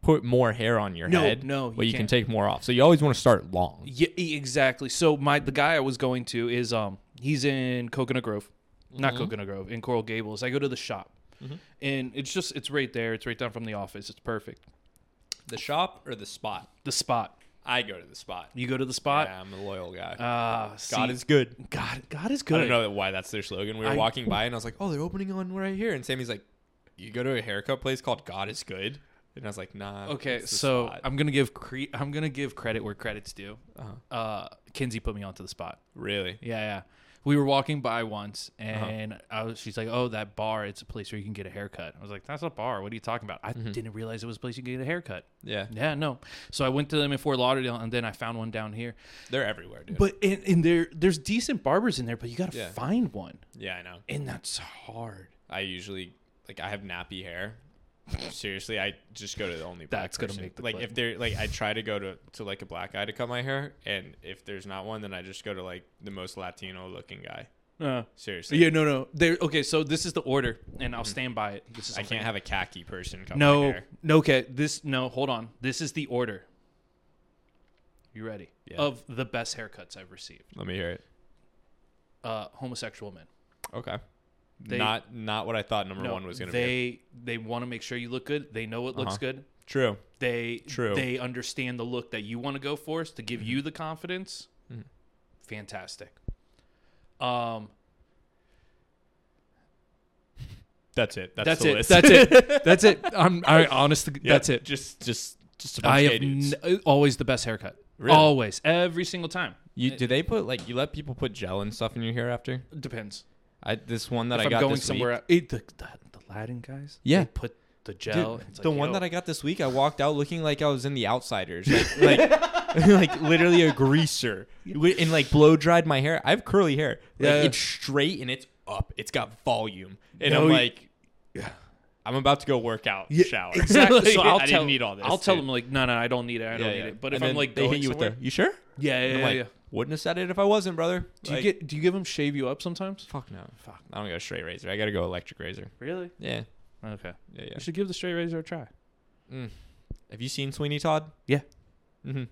put more hair on your no, head. No, no. But you can't. Can take more off. So you always want to start long. Yeah, exactly. So my the guy I was going to is um he's in Coconut Grove. Mm-hmm. Not Coconut Grove, in Coral Gables. I go to the shop. Mm-hmm. And it's just it's right there. It's right down from the office. It's perfect. The shop or the spot? The spot. I go to the spot. You go to the spot? Yeah, I'm a loyal guy. Uh, God see, is good. God God is good. I don't know why that's their slogan. We were I, walking by and I was like, "Oh, they're opening on right here." And Sammy's like, "You go to a haircut place called God is Good?" And I was like, nah. Okay, so spot. I'm gonna give cre- I'm gonna give credit where credit's due. Uh-huh. Uh, Kinsey put me onto the spot. Really? Yeah, yeah. We were walking by once, and uh-huh. I was, she's like, "Oh, that bar. It's a place where you can get a haircut." I was like, "That's a bar. What are you talking about?" I mm-hmm. didn't realize it was a place you could get a haircut. Yeah, yeah, no. So I went to them in Fort Lauderdale, and then I found one down here. They're everywhere, dude. But and, and there, there's decent barbers in there, but you gotta yeah. find one. Yeah, I know. And that's hard. I usually like I have nappy hair. Seriously, I just go to the only black that's person. Gonna make the like clip. If they're like I try to go to, to like a black guy to cut my hair, and if there's not one, then I just go to like the most Latino looking guy. Uh, Seriously. Yeah, no, no. They're, okay, so this is the order, and I'll mm-hmm. stand by it. This is I can't have a khaki person cut no, my hair. No, okay. This no, hold on. This is the order. You ready? Yeah. Of the best haircuts I've received. Let me hear it. Uh, homosexual men. Okay. They, not not what I thought number no, one was going to be. They they want to make sure you look good. They know it looks uh-huh. good. True. They True. They understand the look that you want to go for to give mm-hmm. you the confidence. Mm-hmm. Fantastic. Um, that's it. That's, that's the it. List. That's it. That's it. I'm I honestly. Yep. That's it. Just just just a bunch I of have n- always the best haircut. Really? Always, every single time. You do they put like you let people put gel and stuff in your hair after? Depends. I, this one that if I I'm got going this somewhere week, it, the, the, the Latin guys, yeah, they put the gel. Dude, the like, one yo. that I got this week, I walked out looking like I was in The Outsiders, like like, like literally a greaser, and like blow dried my hair. I have curly hair, like, yeah. It's straight and it's up. It's got volume, and no, I'm like, yeah. I'm about to go work out, yeah, shower. Exactly. So I'll I tell, didn't need all this. I'll dude. tell them like, no, no, I don't need it. I don't yeah, need yeah. it. But and if I'm like, they hit you with the, you sure? Yeah, yeah, yeah. Like, yeah. Wouldn't have said it if I wasn't, brother. Do like, you get? Do you give them shave you up sometimes? Fuck no. Fuck. I don't go straight razor. I gotta go electric razor. Really? Yeah. Okay. Yeah, yeah. You should give the straight razor a try. Mm. Have you seen Sweeney Todd? Yeah. Mm-hmm.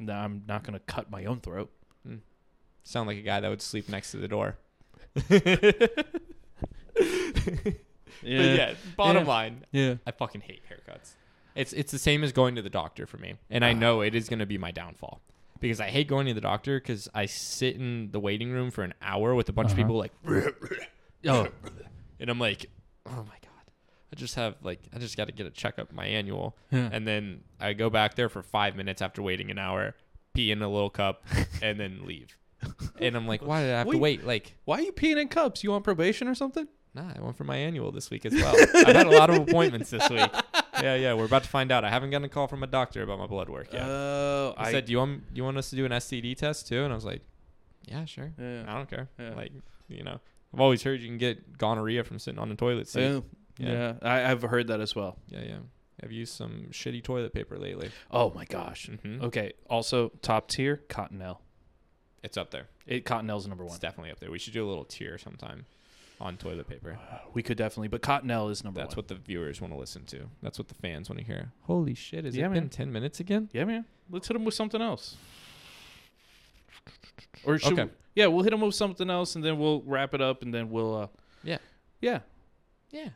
No, I'm not gonna cut my own throat. Mm. Sound like a guy that would sleep next to the door. Yeah. yeah. Bottom yeah. line. Yeah. I fucking hate haircuts. It's it's the same as going to the doctor for me, and uh, I know it is gonna be my downfall. Because I hate going to the doctor because I sit in the waiting room for an hour with a bunch uh-huh. of people like, oh. and I'm like, oh my God, I just have like, I just got to get a checkup, my annual. Yeah. And then I go back there for five minutes after waiting an hour, pee in a little cup and then leave. And I'm like, why did I have wait, to wait? Like, why are you peeing in cups? You on probation or something? Nah, I went for my annual this week as well. I've had a lot of appointments this week. Yeah, yeah, we're about to find out. I haven't gotten a call from a doctor about my blood work yet. Oh, I said, do you want do you want us to do an S T D test too? And I was like, yeah, sure. Yeah, I don't care. Yeah. Like, you know, I've always heard you can get gonorrhea from sitting on the toilet seat. Yeah, yeah. yeah. I, I've heard that as well. Yeah, yeah. I've used some shitty toilet paper lately. Oh my gosh. Mm-hmm. Okay. Also, top tier Cottonelle. It's up there. It Cottonelle's number one. It's definitely up there. We should do a little tier sometime. On toilet paper. We could definitely, but Cottonelle is number That's one. That's what the viewers want to listen to. That's what the fans want to hear. Holy shit, has yeah, it man. been ten minutes again? Yeah, man. Let's hit them with something else. Or should okay. we, yeah, we'll hit them with something else, and then we'll wrap it up, and then we'll... Uh, yeah. Yeah. Yeah.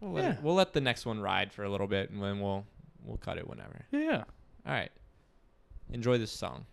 We'll let, yeah. It, we'll let the next one ride for a little bit, and then we'll, we'll cut it whenever. Yeah. All right. Enjoy this song.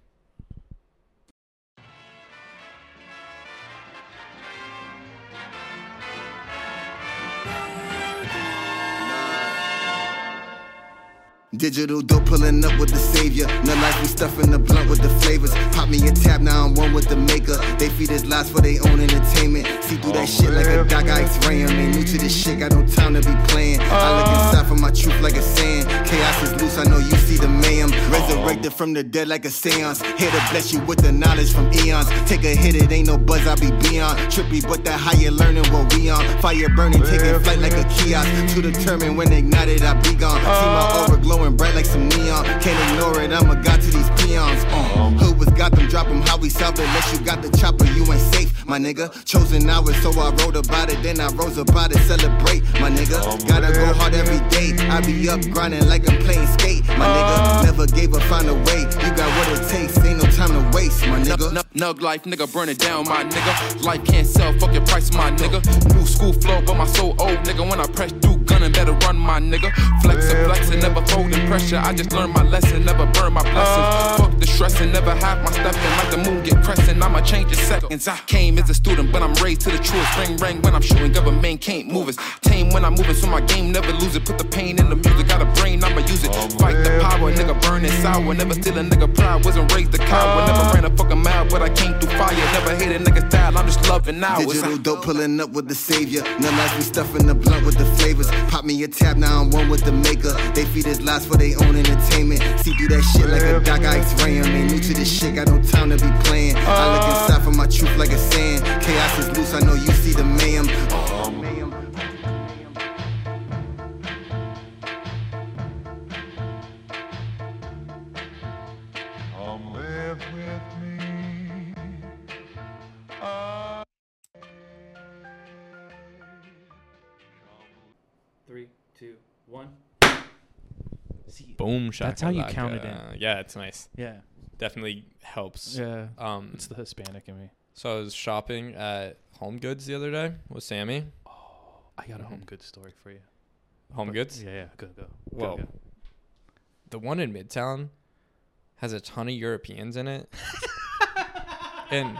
Digital dope pulling up with the savior. No life, we stuffing the blunt with the flavors. Pop me a tab, now I'm one with the maker. They feed us lies for their own entertainment. See through that oh, shit like a dog, I X-ray them. They new to this shit, got no time to be playing. uh, I look inside for my truth like a sand. Chaos is loose, I know you see the mayhem. Resurrected from the dead like a seance. Here to bless you with the knowledge from eons. Take a hit, it ain't no buzz, I be beyond. Trippy, but that higher learning what we on. Fire burning, taking flight like a kiosk. To determine when ignited, I be gone. See my aura glow bright like some neon. Can't ignore it, I'm a god to these peons. uh, Hood was Gotham, drop them how we solve it. Unless you got the chopper, you ain't safe, my nigga. Chosen hours, so I wrote about it. Then I rose about it, celebrate, my nigga. Gotta go hard every day. I be up grinding like I'm playing skate, my nigga. Never gave up, find a way. You got what it takes, ain't no time to waste, my nigga. Nug, nug life, nigga, burn it down, my nigga. Life can't sell, fuck your price, my nigga. New school flow, but my soul old, nigga. When I press through, gunning, better run, my nigga. Flex and flex and never fold. Pressure. I just learned my lesson, never burn my blessings. Fuck the stress and never have my stuff. And like the moon get crescent, I'ma change in seconds. I came as a student, but I'm raised to the truest. Ring, ring when I'm shooting, government can't move us. Tame when I'm moving, so my game never lose it. Put the pain in the music, got a brain, I'ma use it. Fight the power, nigga, burn it sour. Never steal a nigga pride, wasn't raised a coward. Never ran a fucking mile, but I came through fire. Never hate a nigga style, I'm just loving hours. Digital dope pulling up with the savior. None like me stuffing the blunt with the flavors. Pop me a tab, now I'm one with the maker. They feed his life for their own entertainment. See through that shit like a doc, I X-ray them. Ain't new to this shit, got no time to be playing. I look inside for my truth like a sand. Chaos is loose, I know you see the mayhem. Three, two, one. Boom shakalaka. That's how you count it in. Yeah, it's nice. Yeah. Definitely helps. Yeah. Um, it's the Hispanic in me. So I was shopping at Home Goods the other day with Sammy. Oh, I got a mm-hmm. Home Goods story for you. Home but, Goods? Yeah, yeah. Go, go. Well, the one in Midtown has a ton of Europeans in it. And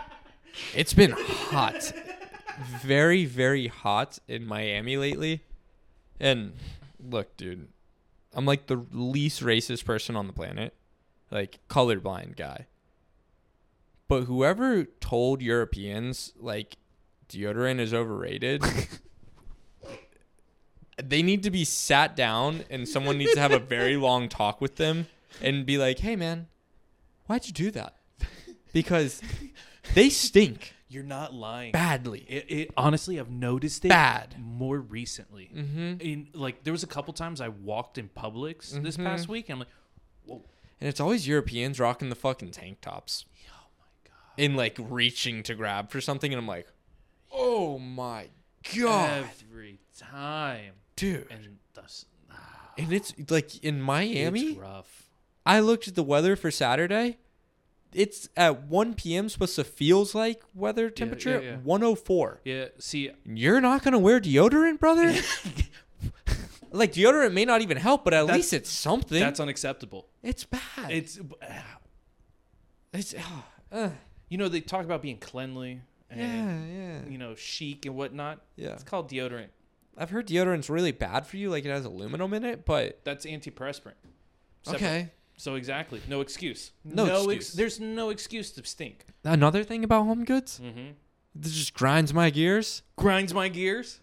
it's been hot. Very, very hot in Miami lately. And look, dude. I'm like the least racist person on the planet, like colorblind guy. But whoever told Europeans like deodorant is overrated, they need to be sat down and someone needs to have a very long talk with them and be like, hey, man, why'd you do that? Because they stink. You're not lying. Badly. It, it honestly, I've noticed it bad more recently. Mm-hmm. In like, there was a couple times I walked in Publix mm-hmm. this past week, and I'm like, whoa. And it's always Europeans rocking the fucking tank tops. Oh my god. And like reaching to grab for something, and I'm like, oh my god. Every time, dude. And, thus, ah, and it's like in Miami. It's rough. I looked at the weather for Saturday. It's at one p.m. supposed to feels like weather temperature yeah, yeah, yeah. one oh four. Yeah, see, you're not gonna wear deodorant, brother. Like deodorant may not even help, but at that's, least it's something. That's unacceptable. It's bad. It's it's uh, uh. You know, they talk about being cleanly and yeah, yeah. you know, chic and whatnot. Yeah, it's called deodorant. I've heard deodorant's really bad for you, like it has aluminum in it, but that's antiperspirant. Separate. Okay. So exactly. No excuse. No, no excuse. Ex- there's no excuse to stink. Another thing about Home Goods? Mm-hmm. This just grinds my gears. Grinds my gears?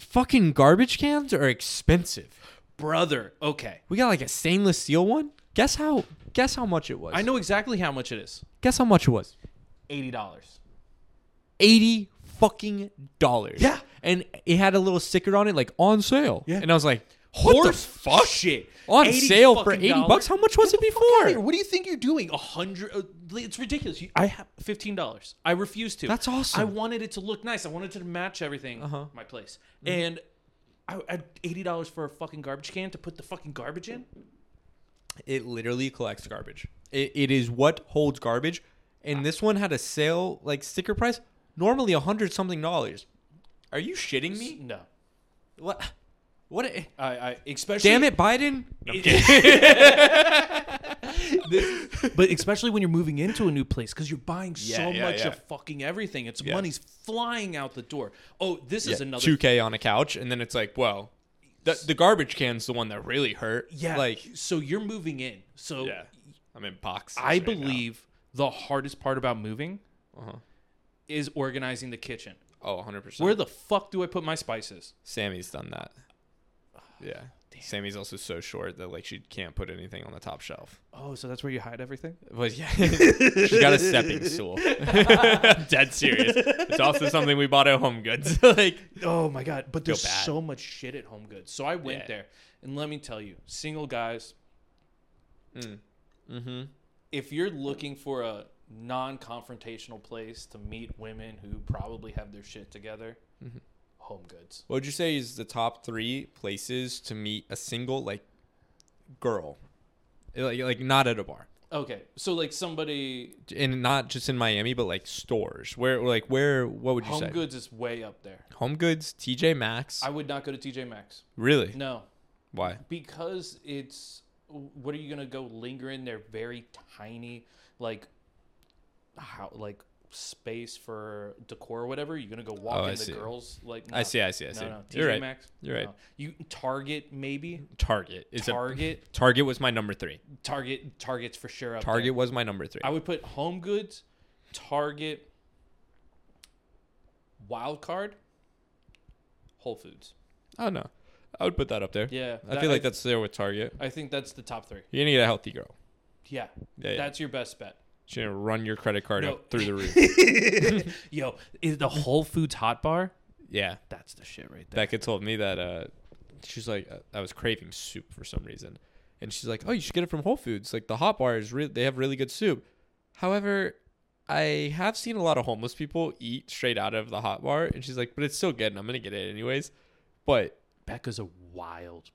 Fucking garbage cans are expensive. Brother. Okay. We got like a stainless steel one. Guess how guess how much it was. I know exactly how much it is. Guess how much it was. eighty dollars. eighty fucking dollars. Yeah. And it had a little sticker on it like on sale. Yeah. And I was like, what horse the fuck? Shit. On sale for eighty dollars? Bucks? How much was Get it before? What do you think you're doing? A hundred? Uh, it's ridiculous. You, I have fifteen dollars. I refuse to. That's awesome. I wanted it to look nice. I wanted it to match everything. Uh-huh. My place. Mm-hmm. And I had eighty dollars for a fucking garbage can to put the fucking garbage in? It literally collects garbage. It, it is what holds garbage. And wow. This one had a sale, like sticker price, normally a hundred something dollars. Are you shitting me? No. What? What? A, I, I especially. Damn it, Biden! No, this, but especially when you're moving into a new place, because you're buying yeah, so yeah, much yeah. of fucking everything. It's yeah. money's flying out the door. Oh, this yeah, is another two K on a couch, and then it's like, well, The, the garbage can's the one that really hurt. Yeah. Like, so you're moving in. So yeah. I'm in boxes. I right believe now. The hardest part about moving uh-huh. is organizing the kitchen. Oh, one hundred percent. Where the fuck do I put my spices? Sammy's done that. Yeah. Damn. Sammy's also so short that like she can't put anything on the top shelf. Oh, so that's where you hide everything? Well, yeah. She got a stepping stool. Dead serious. It's also something we bought at Home Goods. Like, oh my god, but there's so much shit at Home Goods. So I went yeah. there, and let me tell you, single guys, mm. mm-hmm. if you're looking for a non-confrontational place to meet women who probably have their shit together. Mm-hmm. Home Goods. What would you say is the top three places to meet a single like girl, like like not at a bar? Okay, so like somebody, and not just in Miami, but like stores. Where like where? What would you Home say? Home Goods is way up there. Home Goods, T J Maxx. I would not go to T J Maxx. Really? No. Why? Because it's. What are you gonna go linger in their very tiny like, how like. space for decor or whatever? You're gonna go walk oh, in I the see. girls like no. I see I see I see no, no. T J you're right Maxx, you're right no. you Target maybe Target is Target a, Target was my number three Target Target's for sure up Target there. was my number three I would put Home Goods, Target, Wild Card, Whole Foods. I don't know, I would put that up there. Yeah, I that, feel like I, that's there with Target. I think that's the top three. You're gonna get a healthy girl. Yeah, yeah that's yeah. your best bet. She's gonna run your credit card no. up through the roof. Yo, is the Whole Foods hot bar? Yeah, that's the shit right there. Becca told me that uh, she's like, uh, I was craving soup for some reason, and she's like, oh, you should get it from Whole Foods. Like the hot bar is real; they have really good soup. However, I have seen a lot of homeless people eat straight out of the hot bar, and she's like, but it's still good, and I'm gonna get it anyways. But Becca's a wild.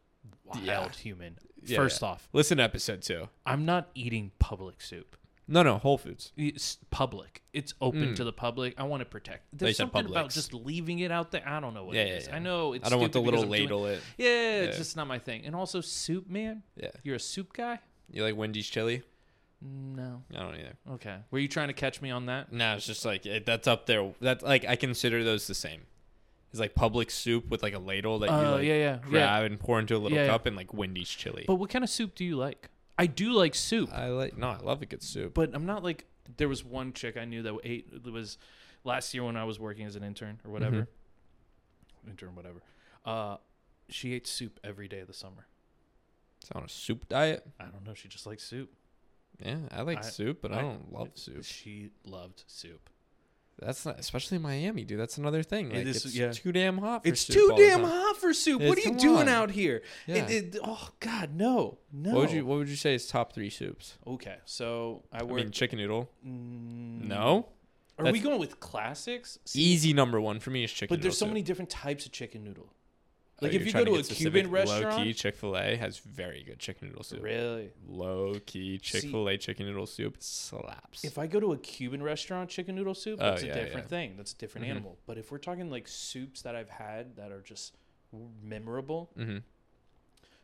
Wild yeah. human. Yeah, First yeah. off, listen to episode two. I'm not eating public soup. No, no, Whole Foods. It's public. It's open mm. to the public. I want to protect. There's something Publix. About just leaving it out there. I don't know what yeah, it yeah, is. Yeah. I know it's. I don't want the little ladle. Doing... It. Yeah, yeah, it's just not my thing. And also soup, man. Yeah. You're a soup guy? You like Wendy's chili? No. I don't either. Okay. Were you trying to catch me on that? No, it's just like it, that's up there. That's like I consider those the same. It's like Publix soup with like a ladle that uh, you like yeah, yeah, grab yeah. and pour into a little yeah, cup yeah. and like Wendy's chili. But what kind of soup do you like? I do like soup. I like no, I love a good soup. But I'm not like there was one chick I knew that ate it was last year when I was working as an intern or whatever. Mm-hmm. Intern whatever. Uh, she ate soup every day of the summer. It's on a soup diet? I don't know, she just likes soup. Yeah, I like I, soup, but I, I don't love soup. She loved soup. That's not, especially in Miami, dude. That's another thing. Like, it is, it's yeah. too damn hot for it's soup. It's too damn hot for soup. It's, what are you doing on. out here? Yeah. It, it, oh, God, no. No. What would you What would you say is top three soups? Okay, so I work... I mean, chicken noodle. Mm, no? Are That's, we going with classics? Easy number one for me is chicken noodle But there's noodle so soup. many different types of chicken noodle. Like, oh, if you go to, to a Cuban restaurant... Low-key Chick-fil-A has very good chicken noodle soup. Really? Low-key Chick-fil-A See, chicken noodle soup slaps. If I go to a Cuban restaurant chicken noodle soup, that's oh, a yeah, different yeah. thing. That's a different mm-hmm. animal. But if we're talking, like, soups that I've had that are just memorable, mm-hmm.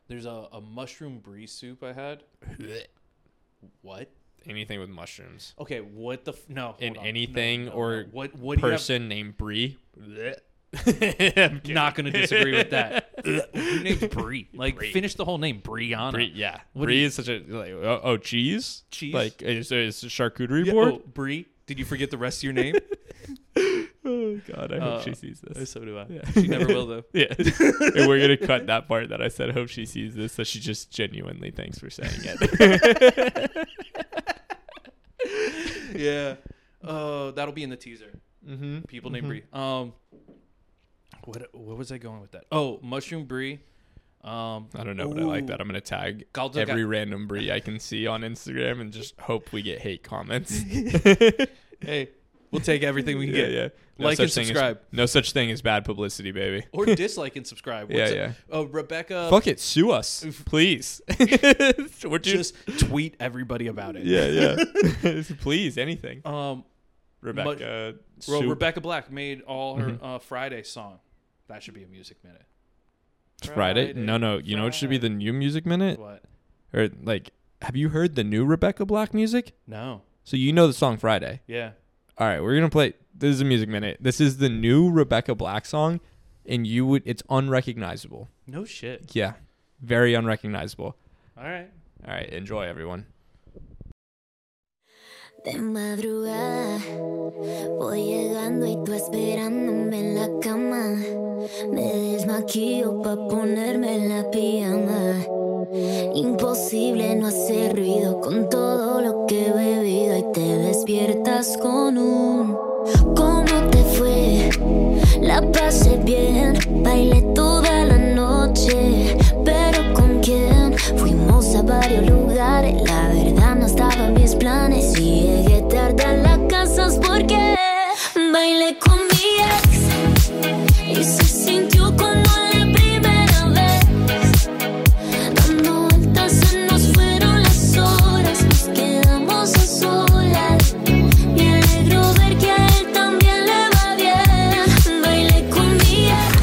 there's a, a mushroom brie soup I had. What? Anything with mushrooms. Okay, what the... F- no, In anything no, no, or no. What, what person do you have? Named Brie. Blech. I'm not gonna disagree with that. Your name's Brie. Like, Brie. Finish the whole name, Brianna. Brie, yeah, what Brie you... is such a like. Oh, oh cheese, cheese. Like, is there a charcuterie yeah, board? Oh, Brie, did you forget the rest of your name? Oh God, I uh, hope she sees this. So do I. Yeah. She never will though. Yeah, and we're gonna cut that part that I said. Hope she sees this. So she just genuinely thanks for saying it. Yeah. Oh, uh, that'll be in the teaser. Mm-hmm. People mm-hmm. named Brie. Um. What what was I going with that? Oh, mushroom brie. Um, I don't know, ooh. But I like that. I'm going to tag Galdo every got- random brie I can see on Instagram and just hope we get hate comments. Hey, we'll take everything we can yeah, get. Yeah. No like and subscribe. As, no such thing as bad publicity, baby. Or dislike and subscribe. What's yeah, yeah. A, oh, Rebecca. Fuck it. Sue us, please. We're just tweet everybody about it. Yeah, yeah. Please, anything. Um, Rebecca. Much, well, Rebecca Black made all her mm-hmm. uh, Friday song. That should be a music minute. Friday? Friday. No, no. You Friday. know what should be the new music minute? What? Or like, have you heard the new Rebecca Black music? No. So you know the song Friday? Yeah. All right, we're gonna play. This is a music minute. This is the new Rebecca Black song. and you would it's unrecognizable. No shit. Yeah. Very unrecognizable. All right. All right. Enjoy, everyone. De madrugada, voy llegando y tú esperándome en la cama. Me desmaquillo pa' ponerme en la pijama. Imposible no hacer ruido con todo lo que he bebido. Y te despiertas con un ¿cómo te fue? La pasé bien, bailé toda la noche. Pero ¿con quién? Fuimos a varios lugares, la verdad no estaba en mis planes. Y llegué tarde a las casas porque bailé con mi ex y se sintió como la primera vez. Dando vueltas se nos fueron las horas, nos quedamos a solas. Me alegro ver que a él también le va bien. Bailé con mi ex,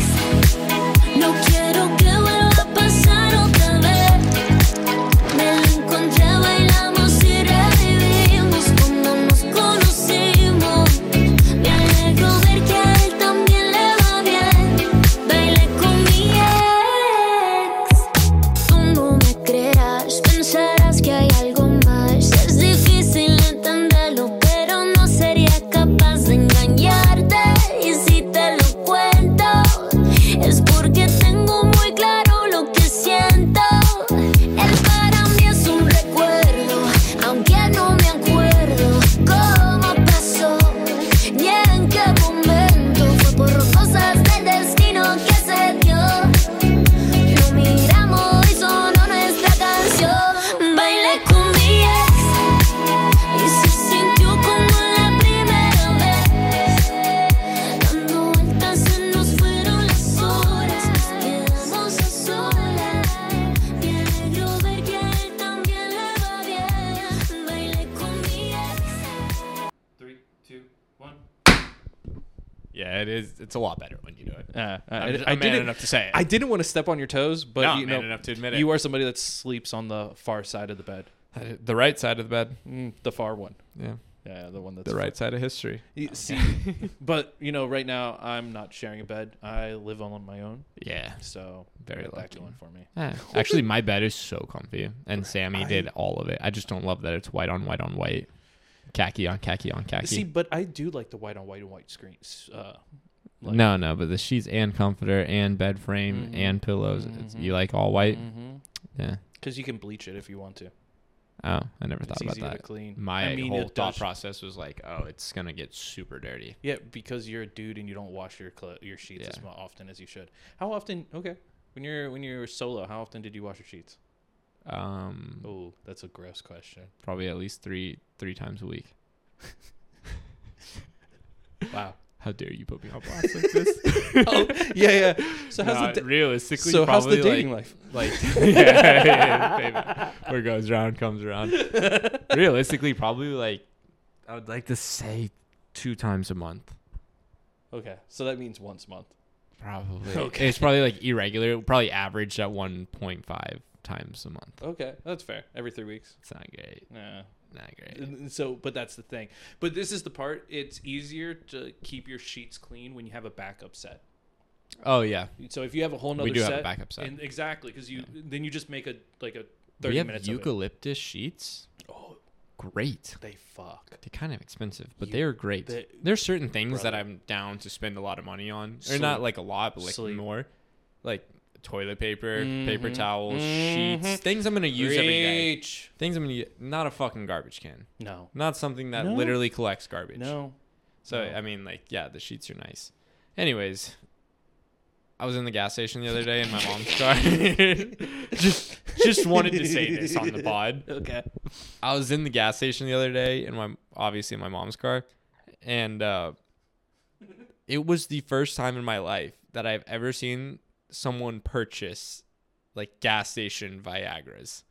no quiero que vuelva a pasar otra vez. Me lo encontré, bailamos y revivimos cuando nos conocimos. Me alegro ver que a él también le va bien. Bailé con mi ex. Tú no me creerás, pensarás que hay algo más. Es difícil entenderlo, pero no sería capaz de engañarte. Y si te lo cuento, es porque tengo muy claro lo que siento. Él para mí es un recuerdo, aunque no me acuerdo cómo pasó, ni en qué momento. Fue por cosas del destino que se dio. Lo miramos y sonó nuestra canción. Bailé con mi ex y se sintió como la primera vez. Dando vueltas se nos fueron las horas, nos quedamos a solas. Me alegro ver que a él también le va bien. Bailé con mi ex. Three, two, one. Yeah, it is. It's a lot better when you do it. Uh, uh, I'm, just, I I'm man didn't- enough to say it. I didn't want to step on your toes, but No, I'm you know, man enough to admit it. you are somebody that sleeps on the far side of the bed, Uh, the right side of the bed. Mm, the far one. Yeah. Yeah, the one that's The right side of history. You- See, but you know, right now I'm not sharing a bed. I live on my own, Yeah. so Very got that lucky. going for me. Yeah. Actually, my bed is so comfy, and Sammy I- did all of it. I just don't love that it's white on white on white, khaki on khaki on khaki. See, but I do like the white on white and white screens. Uh, like- no, no, but the sheets and comforter and bed frame Mhm. and pillows. It's, you like all white? Mhm. Yeah. Because you can bleach it if you want to. Oh, I never thought It's about easy to that. clean. My I mean, whole it thought does- process was like, oh, it's gonna get super dirty. Yeah, because you're a dude and you don't wash your clo- your sheets as Yeah. mu- often as you should. How often? Okay, when you're when you're solo, how often did you wash your sheets? Um, Oh, that's a gross question. probably at least three three times a week. Wow. How dare you put me on blast like this? Oh, yeah, yeah. So how's the da- realistically? so how's the probably, dating life? Like, like yeah, yeah, baby. Where goes round comes around. Realistically, probably like I would like to say two times a month. Okay, so that means once a month. Probably. Okay. It's probably like irregular. Probably averaged at one point five times a month. Okay, that's fair. Every three weeks. It's not great. Yeah. Not great. And- and So, but that's the thing. But this is the part. It's easier to keep your sheets clean when you have a backup set. Oh yeah. So if you have a whole nother do set, have a backup set. and exactly because you then you just make a like a thirty we have minutes of it. eucalyptus sheets. Oh, Great. they fuck. They're kind of expensive, but You- they are great. they- There's certain things that Brother. I'm down to spend a lot of money on, or Sleep. not like a lot, but like Sleep. more, like toilet paper, paper towels, sheets, things I'm gonna use every day. Reach. Things I'm gonna use, not a fucking garbage can, No, not something that No. literally collects garbage. no. So No. I mean, like, yeah, the sheets are nice. Anyways, I was in the gas station the other day in my mom's car. just, just wanted to say this on the pod. Okay. I was in the gas station the other day in my obviously in my mom's car, and uh, it was the first time in my life that I've ever seen someone purchase like gas station Viagras.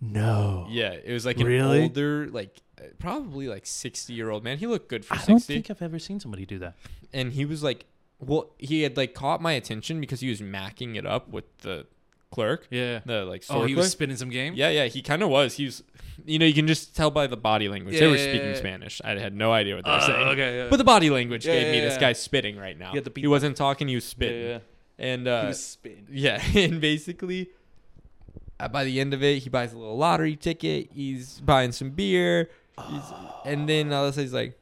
No. Yeah, it was like an Really? older, like uh, probably like sixty year old man. He looked good for I don't sixty, think I've ever seen somebody do that. and he was like, well, he had like caught my attention because he was macking it up with the clerk. Yeah. The like store Oh, he clerk. was spitting some game? Yeah, yeah. He kind of was. He was, you know, you can just tell by the body language. Yeah, they were yeah, speaking yeah. Spanish. I had no idea what they were uh, saying. Okay, yeah. But the body language yeah, gave yeah, me yeah. this guy spitting right now. He, he wasn't talking. He was spitting. Yeah, yeah. And, uh, he was spitting. Yeah. And basically, uh, by the end of it, he buys a little lottery ticket. He's buying some beer. Oh. And then all of a sudden he's like,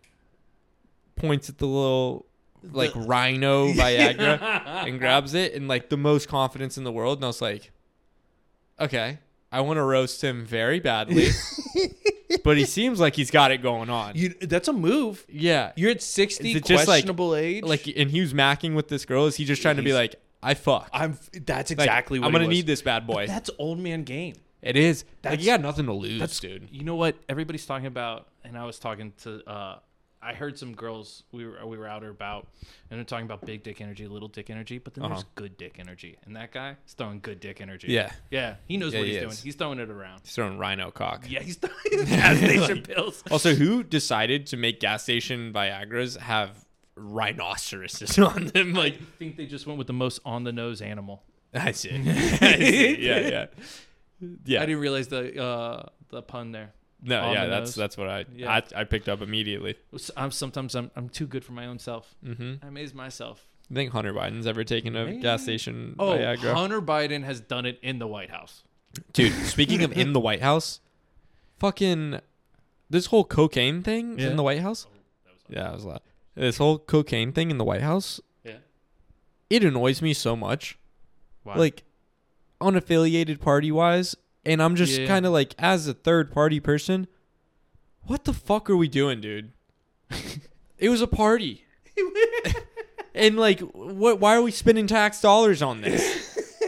points at the little... like rhino Viagra and grabs it and like the most confidence in the world. And I was like, okay, I want to roast him very badly, but he seems like he's got it going on. You, that's a move. Yeah. You're at sixty, questionable like, age. Like, and he was macking with this girl. Is he just trying He's, to be like, I fuck. I'm that's exactly like, what I'm going to need this bad boy. But that's old man game. It is. That's, like, you got nothing to lose, that's, dude. You know what everybody's talking about? And I was talking to, uh, I heard some girls we were we were out or about, and they're talking about big dick energy, little dick energy, but then uh-huh. there's good dick energy, and that guy is throwing good dick energy. Yeah, yeah, he knows yeah, what he's he doing. He's throwing it around. He's throwing rhino cock. Yeah, he's throwing gas station like, pills. Also, who decided to make gas station Viagras have rhinoceroses on them? Like, I think they just went with the most on the nose animal. I see. I see. Yeah, yeah, yeah. I didn't realize the uh, the pun there. No, All yeah, that's that's what I, yeah. I I picked up immediately. I'm sometimes I'm I'm too good for my own self. Mm-hmm. I amaze myself. You think Hunter Biden's ever taken a Maybe. gas station oh, Viagra? Hunter Biden has done it in the White House. Dude, speaking of in the White House, fucking this whole cocaine thing yeah. in the White House. Oh, that was yeah, that was a lot. This whole cocaine thing in the White House. Yeah, it annoys me so much. Why? Like, unaffiliated party wise. And I'm just yeah. kind of like, as a third party person, what the fuck are we doing, dude? It was a party. And like, what? Why are we spending tax dollars on this?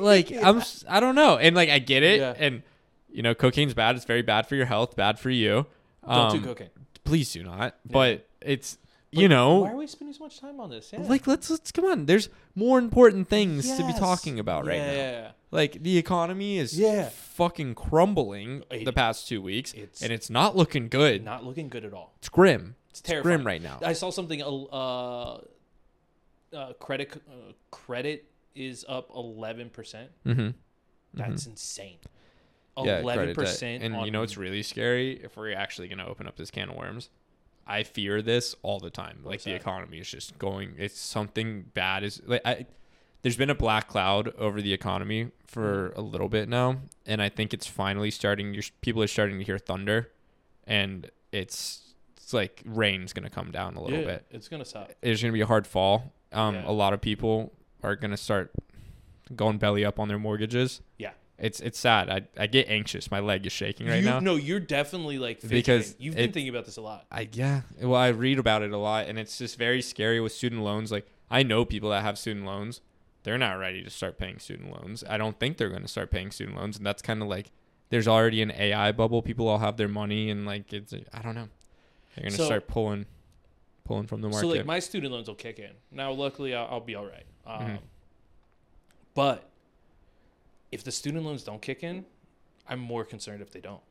Like, yeah. I'm, I don't know. And like, I get it. Yeah. And you know, cocaine's bad. It's very bad for your health. Bad for you. Um, don't do cocaine. Please do not. Yeah. But it's, you but know, why are we spending so much time on this? Yeah. Like, let's let's come on. There's more important things yes. to be talking about right yeah, now. Yeah. Like, the economy is yeah. fucking crumbling it, the past two weeks, it's, and it's not looking good. Not looking good at all. It's grim. It's terrifying. It's grim right now. I saw something. Uh, uh, credit uh, credit is up eleven percent. Mm-hmm. That's mm-hmm. insane. eleven percent. Yeah, and on, you know, it's really scary if we're actually going to open up this can of worms. I fear this all the time. Like, the that? economy is just going. It's something bad. Is like I. There's been a black cloud over the economy for a little bit now, and I think it's finally starting. Your people are starting to hear thunder, and it's it's like rain's gonna come down a little yeah, bit. It's gonna stop. It's gonna be a hard fall. Um, yeah. A lot of people are gonna start going belly up on their mortgages. Yeah, it's it's sad. I, I get anxious. My leg is shaking right you, now. No, you're definitely like fidgeting. Because you've it, been thinking about this a lot. I yeah. Well, I read about it a lot, and it's just very scary with student loans. Like, I know people that have student loans. They're not ready to start paying student loans. I don't think they're going to start paying student loans. And that's kind of like, there's already an A I bubble. People all have their money and like, it's, I don't know. They're going to so, start pulling, pulling from the market. So like, my student loans will kick in. Now, luckily I'll, I'll be all right. Um, mm-hmm. But if the student loans don't kick in, I'm more concerned if they don't.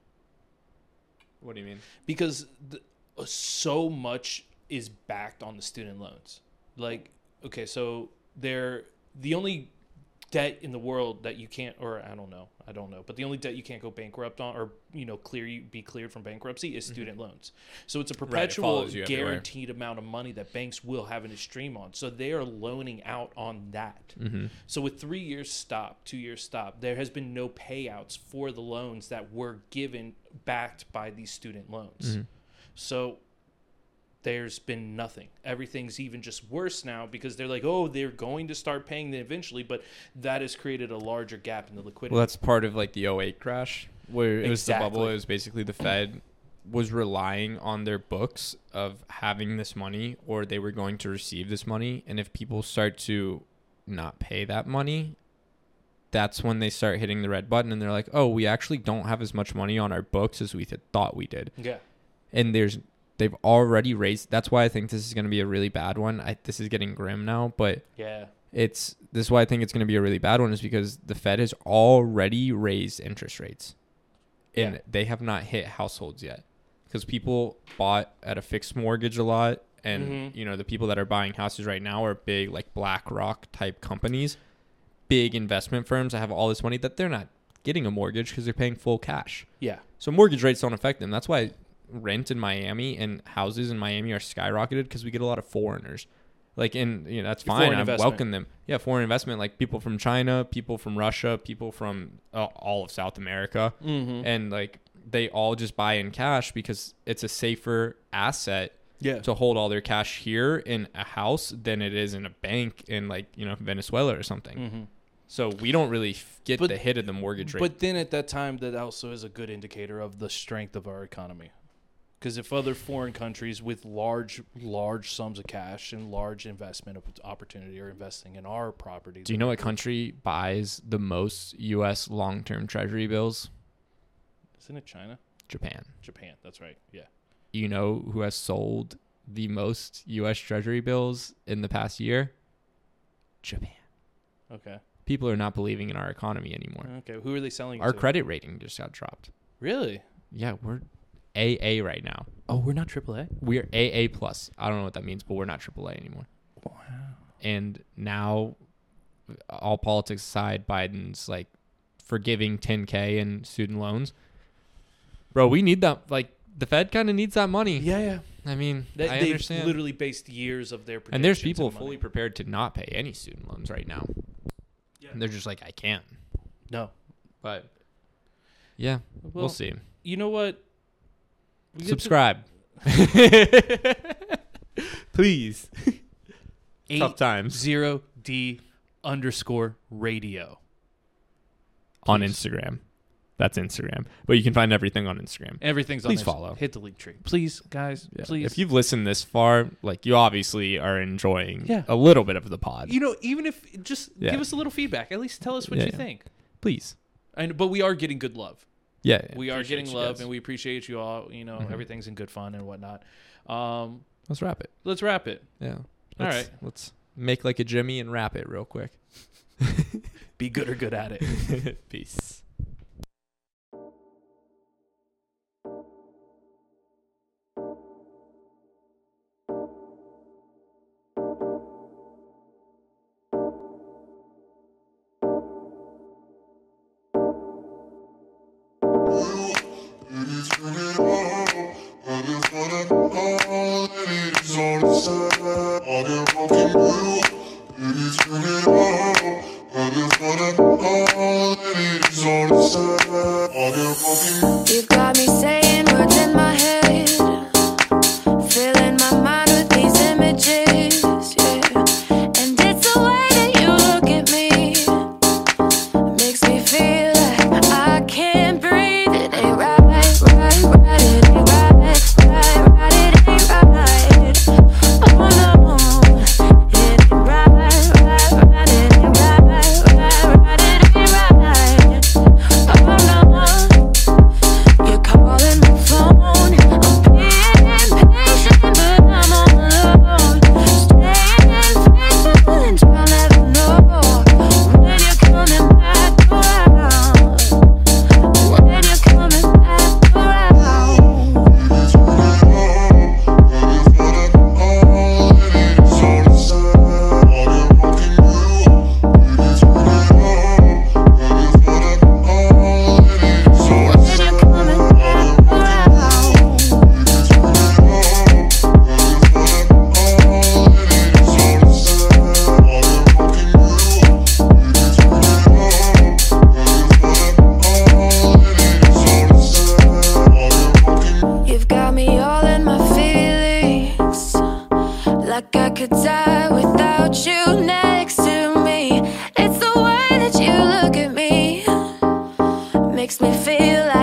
What do you mean? Because the, so much is backed on the student loans. Like, okay, so they're, the only debt in the world that you can't, or I don't know, I don't know, but the only debt you can't go bankrupt on, or, you know, clear you be cleared from bankruptcy is student mm-hmm. loans. So it's a perpetual right, it guaranteed everywhere. amount of money that banks will have in a stream on. So they are loaning out on that. Mm-hmm. So with three years stop, two years stop, there has been no payouts for the loans that were given backed by these student loans. Mm-hmm. So there's been nothing. Everything's even just worse now because they're like, oh, they're going to start paying them eventually, but that has created a larger gap in the liquidity. Well, that's part of like the oh eight crash where it exactly. was the bubble. It was basically the Fed was relying on their books of having this money, or they were going to receive this money. And if people start to not pay that money, that's when they start hitting the red button and they're like, oh, we actually don't have as much money on our books as we th- thought we did. Yeah. And there's They've already raised. That's why I think this is going to be a really bad one. I, this is getting grim now, but yeah, it's this is why I think it's going to be a really bad one is because the Fed has already raised interest rates, and yeah. they have not hit households yet because people bought at a fixed mortgage a lot, and mm-hmm. you know the people that are buying houses right now are big like BlackRock type companies. big investment firms that have all this money that they're not getting a mortgage because they're paying full cash. Yeah. So mortgage rates don't affect them. That's why rent in Miami and houses in Miami are skyrocketed, because we get a lot of foreigners. Like, and you know, that's fine. I welcome them. Yeah, foreign investment, like people from China, people from Russia, people from uh, all of South America. Mm-hmm. And like they all just buy in cash because it's a safer asset yeah. to hold all their cash here in a house than it is in a bank in, like, you know, Venezuela or something. Mm-hmm. So we don't really get but, the hit of the mortgage rate. But then at that time, that also is a good indicator of the strength of our economy. Because if other foreign countries with large, large sums of cash and large investment opportunity are investing in our property. Do you know what country buys the most U S long-term treasury bills? Isn't it China? Japan. Japan, that's right, yeah. You know who has sold the most U S treasury bills in the past year? Japan. Okay. People are not believing in our economy anymore. Okay, who are they selling Our to? Credit rating just got dropped. Really? Yeah, we're A A right now. Oh, we're not triple A? We're A A plus. I don't know what that means, but we're not triple A anymore. Wow. And now, all politics aside, Biden's, like, forgiving ten K in student loans. Bro, we need that. Like, the Fed kind of needs that money. Yeah, yeah. I mean, they, I understand. They've literally based years of their predictions. And there's people fully prepared to not pay any student loans right now. And they're just like, I can't. No. But, yeah, well, we'll see. You know what? We Subscribe. To... Please. Tough times. Zero D underscore radio. Please. On Instagram. That's Instagram. But you can find everything on Instagram. Everything's Please on Instagram. Please follow. Hit the link tree. Please, guys. Yeah. Please. If you've listened this far, like, you obviously are enjoying yeah. a little bit of the pod. You know, even if just yeah. give us a little feedback. At least tell us what yeah, you yeah. think. Please. And But we are getting good love. Yeah. yeah. We are appreciate getting love, guys. And we appreciate you all. You know, mm-hmm. everything's in good fun and whatnot. Um, let's wrap it. Let's wrap it. Yeah. Let's, all right. Let's make like a Jimmy and wrap it real quick. Be good or good at it. Peace. Makes me feel like